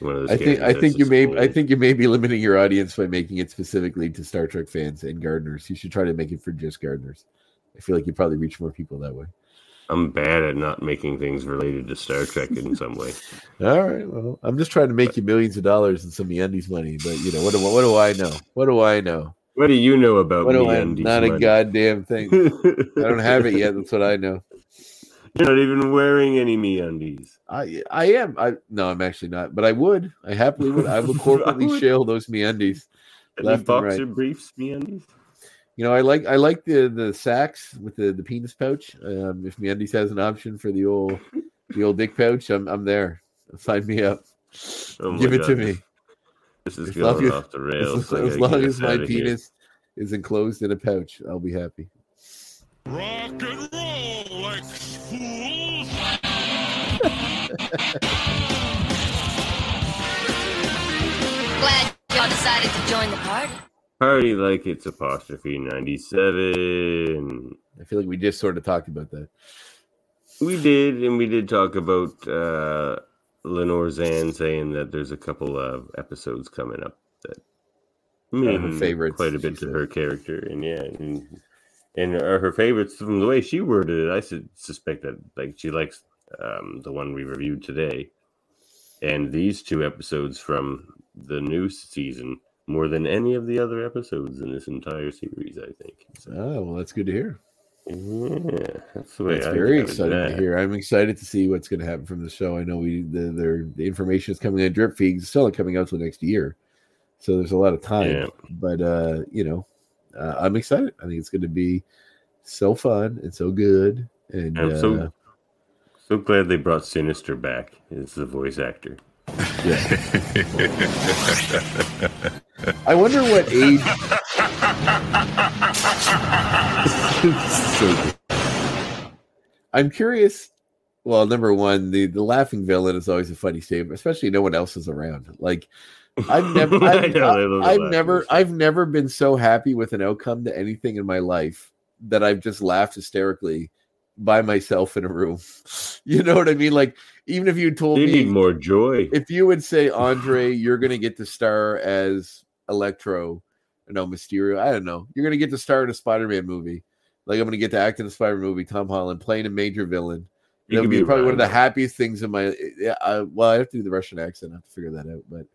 One of those I think I think you may old. I think you may be limiting your audience by making it specifically to Star Trek fans and gardeners. You should try to make it for just gardeners. I feel like you probably reach more people that way. I'm bad at not making things related to Star Trek in some way. All right, well, I'm just trying to make you millions of dollars and some MeUndies money, but you know what? Do, what do I know? What do I know? What do you know about what MeUndies? Not money? A goddamn thing. I don't have it yet. That's what I know. You're not even wearing any MeUndies. I I am. I no, I'm actually not. But I would. I happily would. I would corporately would. shale those MeUndies. Left boxer and right. briefs MeUndies. You know, I like I like the, the sacks with the, the penis pouch. Um, if MeUndies has an option for the old the old dick pouch, I'm I'm there. Sign me up. Oh Give it God. to me. This is going off the rails. As, as long as my penis is enclosed in a pouch, I'll be happy. Rock and roll, ex-fools! Glad y'all decided to join the party. Party like it's apostrophe ninety-seven. I feel like we just sort of talked about that. We did, and we did talk about... Uh, Lenore Zann saying that there's a couple of episodes coming up that mean favorites, quite a bit to said. her character, and yeah, and, and are her favorites from the way she worded it. I su- suspect that like she likes um, the one we reviewed today, and these two episodes from the new season more than any of the other episodes in this entire series. I think. So. Oh well, that's good to hear. Yeah, that's the way that's I very exciting that. to hear. I'm excited to see what's going to happen from the show. I know we the, the, the information is coming in drip feeds. It's still not coming out till next year, so there's a lot of time. Yeah. But uh, you know, uh, I'm excited. I think it's going to be so fun and so good. And I'm uh, so so glad they brought Sinister back as the voice actor. Yeah. I wonder what age. So I'm curious. Well, number one, the, the laughing villain is always a funny statement, especially no one else is around. Like, I've never, I've, I've, I've never, I've never been so happy with an outcome to anything in my life that I've just laughed hysterically by myself in a room. You know what I mean? Like, even if you told they me need more joy, if you would say, Andre, you're going to get the star as Electro, no Mysterio, I don't know, you're going to get the star in a Spider-Man movie. Like, I'm going to get to act in a Spider-Man movie, Tom Holland playing a major villain. That would be, be probably one of the happiest things in my. Yeah, I, well, I have to do the Russian accent. I have to figure that out, but.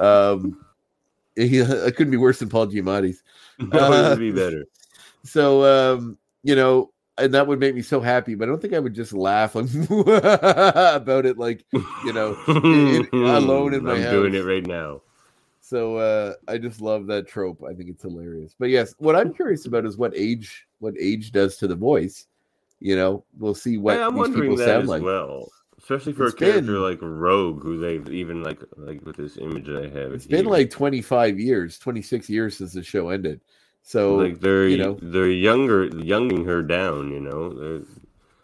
Um, he, it couldn't be worse than Paul Giamatti's. Uh, be better. So um, you know, and that would make me so happy. But I don't think I would just laugh like, about it, like, you know, in, in, alone in my I'm house. Doing it right now. So uh, I just love that trope. I think it's hilarious. But yes, what I'm curious about is what age, what age does to the voice. You know, we'll see what yeah, I'm these people that sound as like. Well. Especially for it's a character been, like Rogue, who they've even like like with this image I have. It's been even. Like twenty-five years, twenty-six years since the show ended. So like they're you know they're younger, younging her down. You know, they're,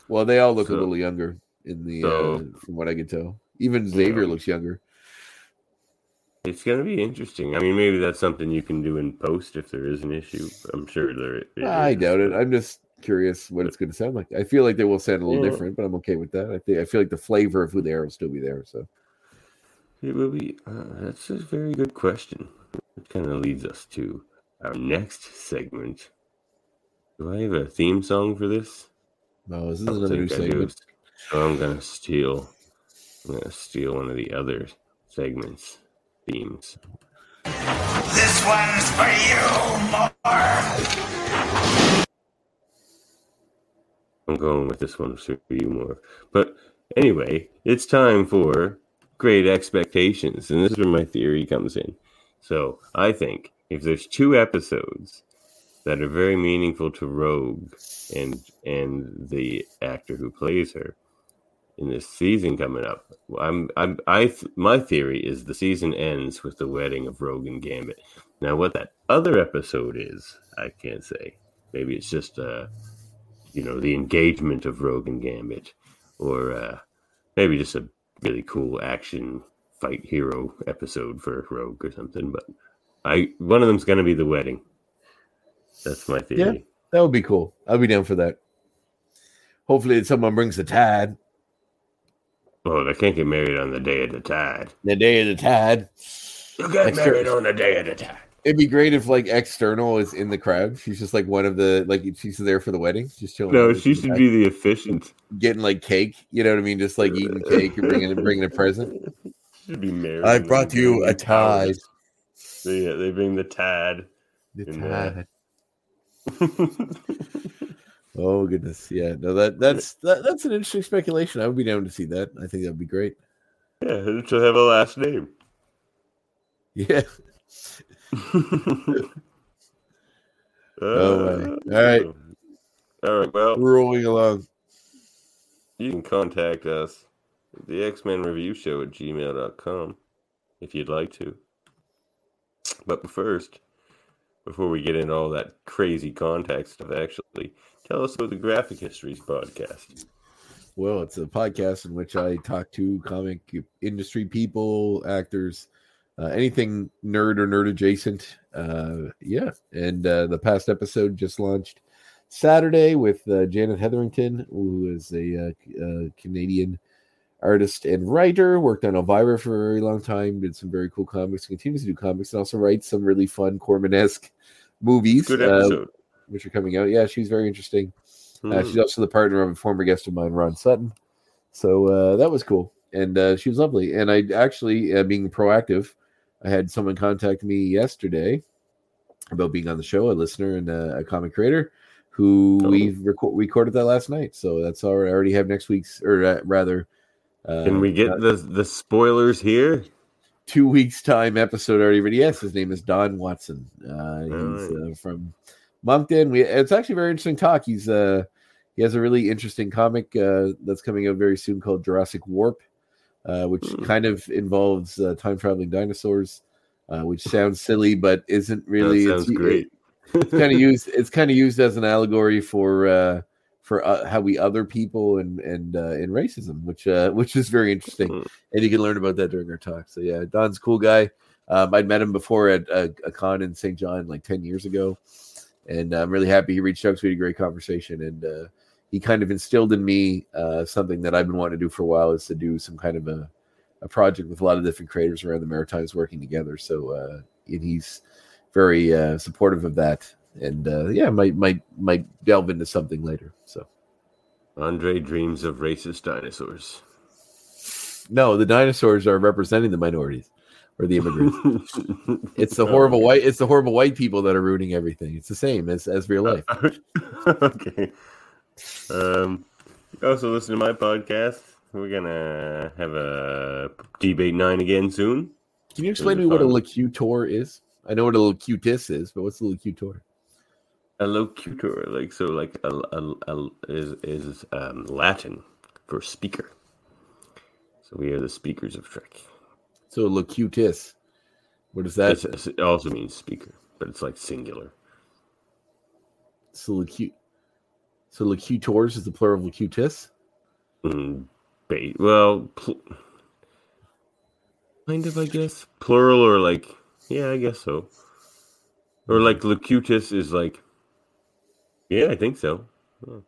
well they all look so, a little younger in the so, uh, from what I can tell. Even Xavier you know, looks younger. It's gonna be interesting. I mean, maybe that's something you can do in post if there is an issue. I'm sure there is. I doubt it. I'm just. Curious what it's going to sound like. I feel like they will sound a little yeah. different, but I'm okay with that. I think I feel like the flavor of who they are will still be there. So it will be. Uh, that's a very good question. It kind of leads us to our next segment. Do I have a theme song for this? No, this is another new segment. So I'm gonna steal. I'm gonna steal one of the other segments themes. This one's for you, Marv. I'm going with this one for you more. But anyway, it's time for Great Expectations. And this is where my theory comes in. So I think if there's two episodes that are very meaningful to Rogue and and the actor who plays her in this season coming up, I'm I'm I my theory is the season ends with the wedding of Rogue and Gambit. Now what that other episode is, I can't say. Maybe it's just a uh, you know, the engagement of Rogue and Gambit, or uh, maybe just a really cool action fight hero episode for Rogue or something. But I, one of them's going to be the wedding. That's my theory. Yeah, that would be cool. I'll be down for that. Hopefully someone brings the tide. Oh, they can't get married on the day of the tide. The day of the tide. You got Extra- married on the day of the tide. It'd be great if like external is in the crowd. She's just like one of the like she's there for the wedding, just chilling. No, she should back. Be the efficient, getting like cake. You know what I mean? Just like eating cake and bringing bringing a present. Should be married. I brought you a tide. So, yeah, they bring the tide. The tide. Oh goodness, yeah. No, that that's that, that's an interesting speculation. I would be down to see that. I think that would be great. Yeah, it should have a last name. Yeah. Oh, all right, all right. Well, we're rolling along. You can contact us at the X-Men Review Show at gmail dot com if you'd like to. But first, before we get into all that crazy contact stuff, actually, tell us about the Graphic Histories podcast. Well, it's a podcast in which I talk to comic industry people, actors. Uh, anything nerd or nerd adjacent. Uh, yeah. And uh, the past episode just launched Saturday with uh, Janet Hetherington, who is a uh, uh, Canadian artist and writer, worked on Elvira for a very long time, did some very cool comics, continues to do comics, and also writes some really fun Corman-esque movies, Good episode. Uh, which are coming out. Yeah, she's very interesting. Mm-hmm. Uh, she's also the partner of a former guest of mine, Ron Sutton. So uh, that was cool. And uh, she was lovely. And I actually, uh, being proactive, I had someone contact me yesterday about being on the show, a listener and a, a comic creator who oh. we reco- recorded that last night. So that's all right. I already have next week's, or uh, rather. Uh, Can we get uh, the, the spoilers here? Two weeks time episode already. But yes, his name is Don Watson. Uh, he's right. uh, from Moncton. We, it's actually a very interesting talk. He's uh, he has a really interesting comic uh, that's coming out very soon called Jurassic Warp. uh, which mm. kind of involves uh, time-traveling dinosaurs, uh, which sounds silly but isn't really. That sounds it's, great. It's kind of used. It's kind of used as an allegory for uh, for uh, how we other people and and uh, in racism, which uh, which is very interesting. Mm. And you can learn about that during our talk. So yeah, Don's a cool guy. Um, I'd met him before at a, a con in Saint John like ten years ago. And I'm really happy he reached out because we had a great conversation. And uh, he kind of instilled in me uh, something that I've been wanting to do for a while, is to do some kind of a, a project with a lot of different creators around the Maritimes working together. So uh, and he's very uh, supportive of that. And uh, yeah, might, might, might delve into something later. So Andre dreams of racist dinosaurs. No, the dinosaurs are representing the minorities. Or the immigrants. It's the horrible oh, okay. white. It's the horrible white people that are ruining everything. It's the same as, as real life. Okay. Um. Also, listen to my podcast. We're gonna have a debate nine again soon. Can you explain to me fun. what a locutor is? I know what a locutus is, but what's a locutor? A locutor, like so, like a, a, a is is um, Latin for speaker. So we are the speakers of Trek. So locutus, what does that? It's, it also means speaker, but it's like singular. So locut, so locutors is the plural of locutus. Mm, well, pl- kind of, I guess, plural or like, yeah, I guess so. Or like locutus is like, yeah, I think so. Huh.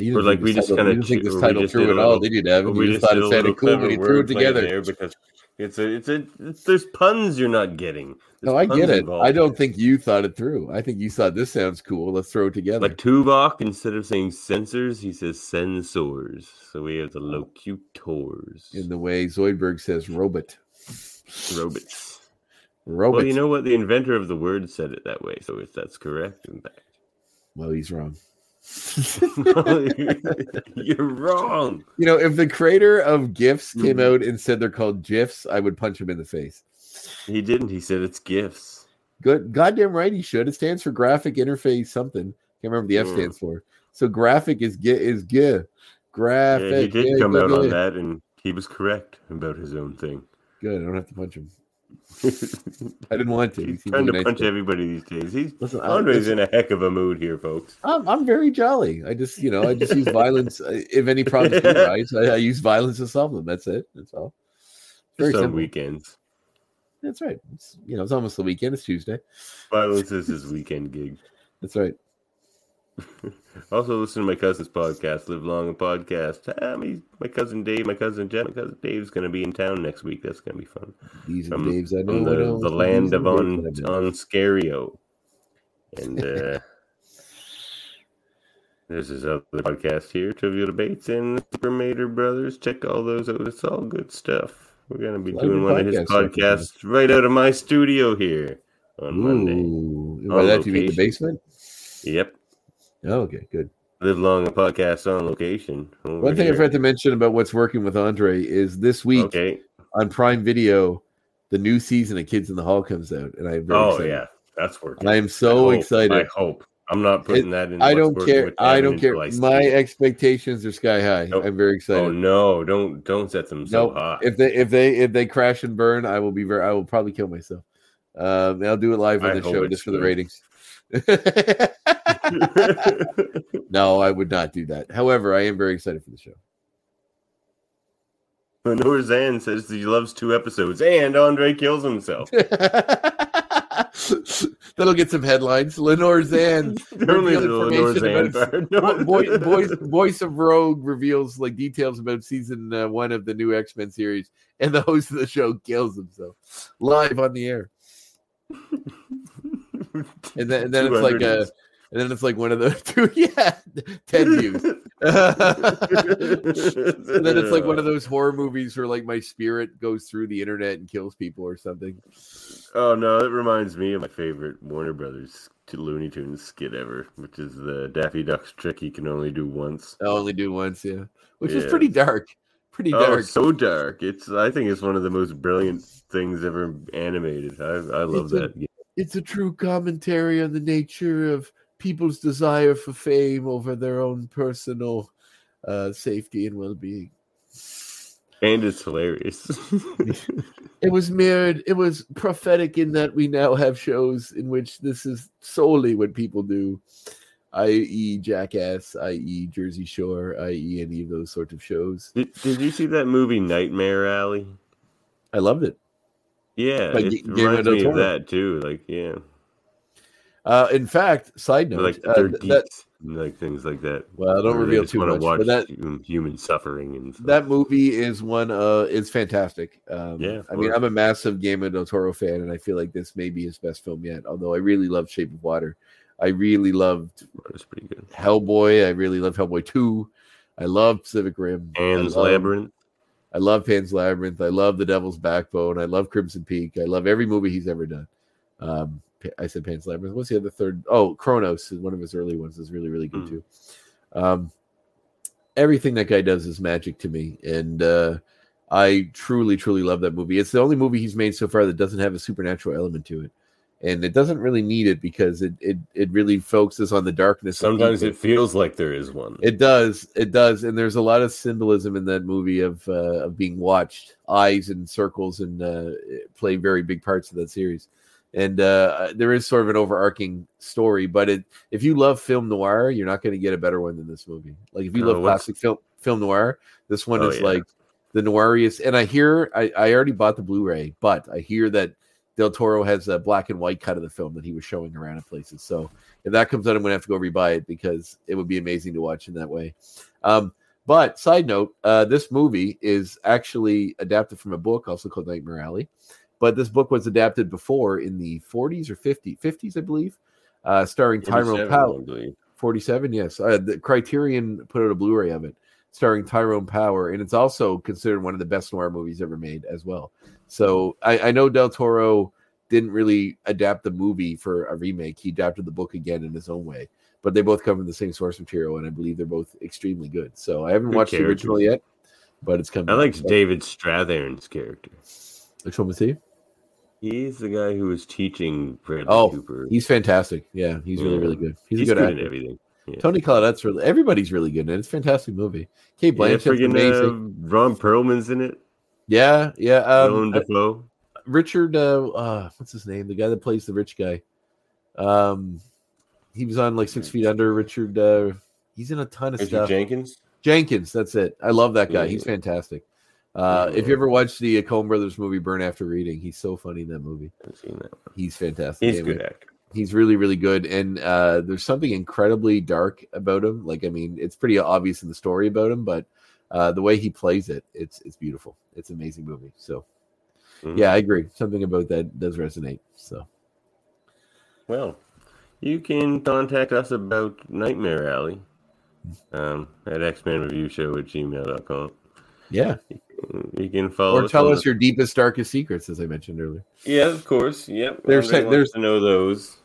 Or like we just kind of think this title through it all, did you, Devin? We just thought it sounded cool when you threw it together. Because it's a, it's a, it's, there's puns you're not getting. There's no, I get it. I don't think you thought it through. I think you thought this sounds cool. Let's throw it together. Like Tuvok, instead of saying censors, he says censors. So we have the locutors. In the way Zoidberg says robot. Robots. Robot. Well, you know what? The inventor of the word said it that way. So if that's correct, in fact. Well, he's wrong. You're wrong. You know, if the creator of GIFs came out and said they're called GIFs, I would punch him in the face. He didn't. He said it's GIFs. Good. Goddamn right he should. It stands for graphic interface something. Can't remember what the F mm. stands for. So graphic is GIF. Is GIF. Graphic. Yeah, he did yeah, come yeah, out yeah. on that, and he was correct about his own thing. Good. I don't have to punch him. I didn't want to. He's he trying to nice punch day. everybody these days. He's Listen, Andre's in a heck of a mood here, folks. I'm, I'm very jolly. I just, you know, I just use violence. If any problems arise, I, I use violence to solve them. That's it. That's all. Very some simple. Weekends. That's right. It's, you know, it's almost the weekend. It's Tuesday. Violence is his weekend gig. That's right. Also, listen to my cousin's podcast, Live Long and Podcast. Um, he's, my cousin Dave, my cousin Jeff, my cousin Dave's going to be in town next week. That's going to be fun. These from, Dave's, I know. The, I know. the land These of on, on Scario. And uh, there's this other podcast here, Trivial Debates and Super Mater Brothers. Check all those out. It's all good stuff. We're going to be doing one of his podcasts stuff, right out of my studio here on Ooh. Monday. By that, do you mean the basement? Yep. Oh, okay, good. Live Long, a podcast on location. One thing here. I forgot to mention about what's working with Andre is this week okay. on Prime Video, the new season of Kids in the Hall comes out, and I'm very oh excited. yeah, that's working. I am so I hope, excited. I hope I'm not putting it, that in. I don't care. I don't care. I My expectations are sky high. Nope. I'm very excited. Oh no! Don't don't set them so nope. high. If they if they if they crash and burn, I will be very. I will probably kill myself. Um, I'll do it live on I the show just for good. the ratings. No, I would not do that. However, I am very excited for the show. Lenore Zann says she loves two episodes and Andre kills himself. That'll get some headlines. Lenore Zann. Only the Lenore Zann part. No. Boy, boy, voice of Rogue reveals like details about season uh, one of the new X-Men series, and the host of the show kills himself live on the air. And then, and then it's like a, and then it's like one of the two, yeah, ten views. And then it's like one of those horror movies where like my spirit goes through the internet and kills people or something. Oh no, it reminds me of my favorite Warner Brothers Looney Tunes skit ever, which is the Daffy Duck's trick he can only do once. I only do once, yeah, which yeah. is pretty dark. Pretty dark. Oh, so dark. It's I think it's one of the most brilliant things ever animated. I I love it's that. A, it's a true commentary on the nature of people's desire for fame over their own personal uh, safety and well-being. And it's hilarious. It was mirrored. It was prophetic in that we now have shows in which this is solely what people do, that is. Jackass, that is. Jersey Shore, that is. Any of those sorts of shows. Did, did you see that movie Nightmare Alley? I loved it. Yeah, like, it reminds me of that too. Like, yeah. Uh, in fact, side note, like they're uh, deep, that, like things like that. Well, I don't reveal just too much. Watch but that human suffering and stuff. That movie is one. Uh, it's fantastic. Um, yeah, I mean, I'm a massive Guillermo del Toro fan, and I feel like this may be his best film yet. Although I really love Shape of Water. I really loved. That's pretty good. Hellboy. I really love Hellboy Two. I love Pacific Rim. Pan's Labyrinth. I love Pan's Labyrinth. I love The Devil's Backbone. I love Crimson Peak. I love every movie he's ever done. Um, I said Pan's Labyrinth. What's the other third? Oh, Kronos is one of his early ones. Is really, really good, mm. too. Um, everything that guy does is magic to me. And uh, I truly, truly love that movie. It's the only movie he's made so far that doesn't have a supernatural element to it. And it doesn't really need it because it it, it really focuses on the darkness. Sometimes it feels like there is one. It does. It does. And there's a lot of symbolism in that movie of uh, of being watched. Eyes and circles and uh, play very big parts of that series. And uh, there is sort of an overarching story. But it, if you love film noir, you're not going to get a better one than this movie. Like if you oh, love what's... classic film film noir, this one oh, is yeah. like the noiriest. And I hear I, I already bought the Blu-ray, but I hear that Del Toro has a black and white cut of the film that he was showing around at places. So if that comes out, I'm going to have to go rebuy it because it would be amazing to watch in that way. Um, but side note, uh, this movie is actually adapted from a book also called Nightmare Alley. But this book was adapted before in the forties or fifties, fifties, I believe, uh, starring Tyrone Power. forty-seven, yes. Uh, the Criterion put out a Blu-ray of it, starring Tyrone Power, and it's also considered one of the best noir movies ever made as well. So I, I know Del Toro didn't really adapt the movie for a remake. He adapted the book again in his own way, but they both come from the same source material, and I believe they're both extremely good. So I haven't good watched character. the original yet, but it's coming. I liked back. David Strathairn's character. Which one was he? He's the guy who was teaching Bradley oh, Cooper. He's fantastic. Yeah, he's really, yeah. really good. He's, he's a good, good actor. At everything. Yeah. Tony Collette's really everybody's really good in it. It's a fantastic movie. Kate Blanchett's yeah, amazing. Uh, Ron Perlman's in it. Yeah, yeah. Um, I, Richard, uh, uh, what's his name? The guy that plays the rich guy. Um, he was on like Six Feet Under. Richard, uh, he's in a ton of Richard stuff. Jenkins. Jenkins, that's it. I love that guy. Yeah. He's fantastic. Uh, yeah. If you ever watched the uh, Coen Brothers movie Burn After Reading, he's so funny in that movie. I've seen that. He's fantastic. He's a good actor. He's really, really good, and uh, there's something incredibly dark about him. Like, I mean, it's pretty obvious in the story about him, but uh, the way he plays it, it's it's beautiful. It's an amazing movie. So, mm-hmm. yeah, I agree. Something about that does resonate. So, well, you can contact us about Nightmare Alley um, at X Men Review Show at gmail dot com. Yeah. You can follow or us tell us the... your deepest, darkest secrets, as I mentioned earlier. Yeah, of course. Yep. They're safe. There's to know those.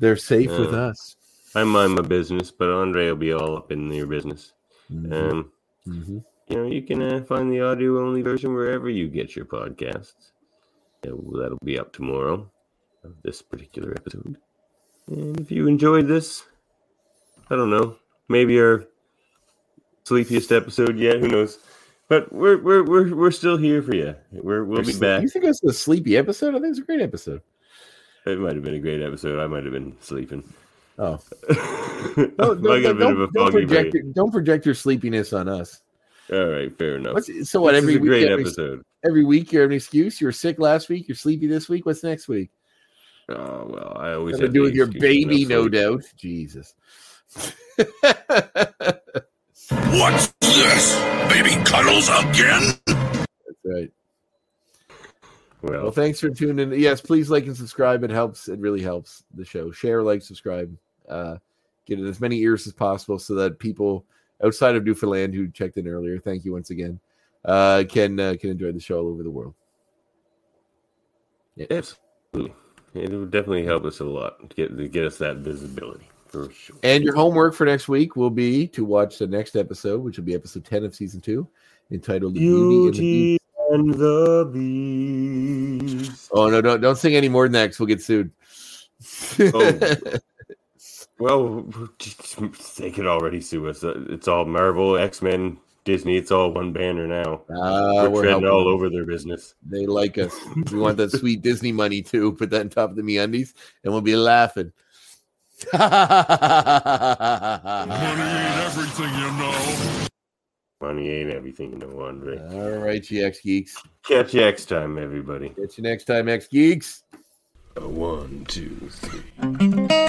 They're safe uh, with us. I mind my business, but Andre will be all up in your business. Mm-hmm. Um, mm-hmm. You know, you can uh, find the audio-only version wherever you get your podcasts. Yeah, well, that'll be up tomorrow of this particular episode. And if you enjoyed this, I don't know, maybe our sleepiest episode yet. Who knows? But we're we're we're we're still here for you. We're we'll be back. You think that's a sleepy episode? I think it's a great episode. It might have been a great episode. I might have been sleeping. Oh, no, no, I got a bit of a foggy brain. Your, don't project your sleepiness on us. All right, fair enough. What's, so what? This every is a week, great every, episode. Every week, you have an excuse. You were sick last week. You're sleepy this week. What's next week? Oh well, I always have to do with your baby, no doubt. Jesus. What's this? Baby cuddles again? That's right. Well, well, thanks for tuning in. Yes, please like and subscribe. It helps. It really helps the show. Share, like, subscribe. Uh, get in as many ears as possible so that people outside of Newfoundland who checked in earlier, thank you once again, uh, can uh, can enjoy the show all over the world. Yeah. Absolutely. It would definitely help us a lot to get, to get us that visibility. For sure. And your homework for next week will be to watch the next episode, which will be episode ten of season two, entitled Beauty, Beauty and the Beast. Beast. Oh, no, don't, don't sing any more than that because we'll get sued. Oh. Well, they could already sue us. It's all Marvel, X-Men, Disney, it's all one banner now. Uh, we're, we're treading all them. over their business. They like us. We want that sweet Disney money too. Put that on top of the MeUndies, and we'll be laughing. Money ain't everything, you know. Money ain't everything, you know, Andre. All right, you X-Geeks. Catch you next time, everybody. Catch you next time, X-Geeks. One, two, three.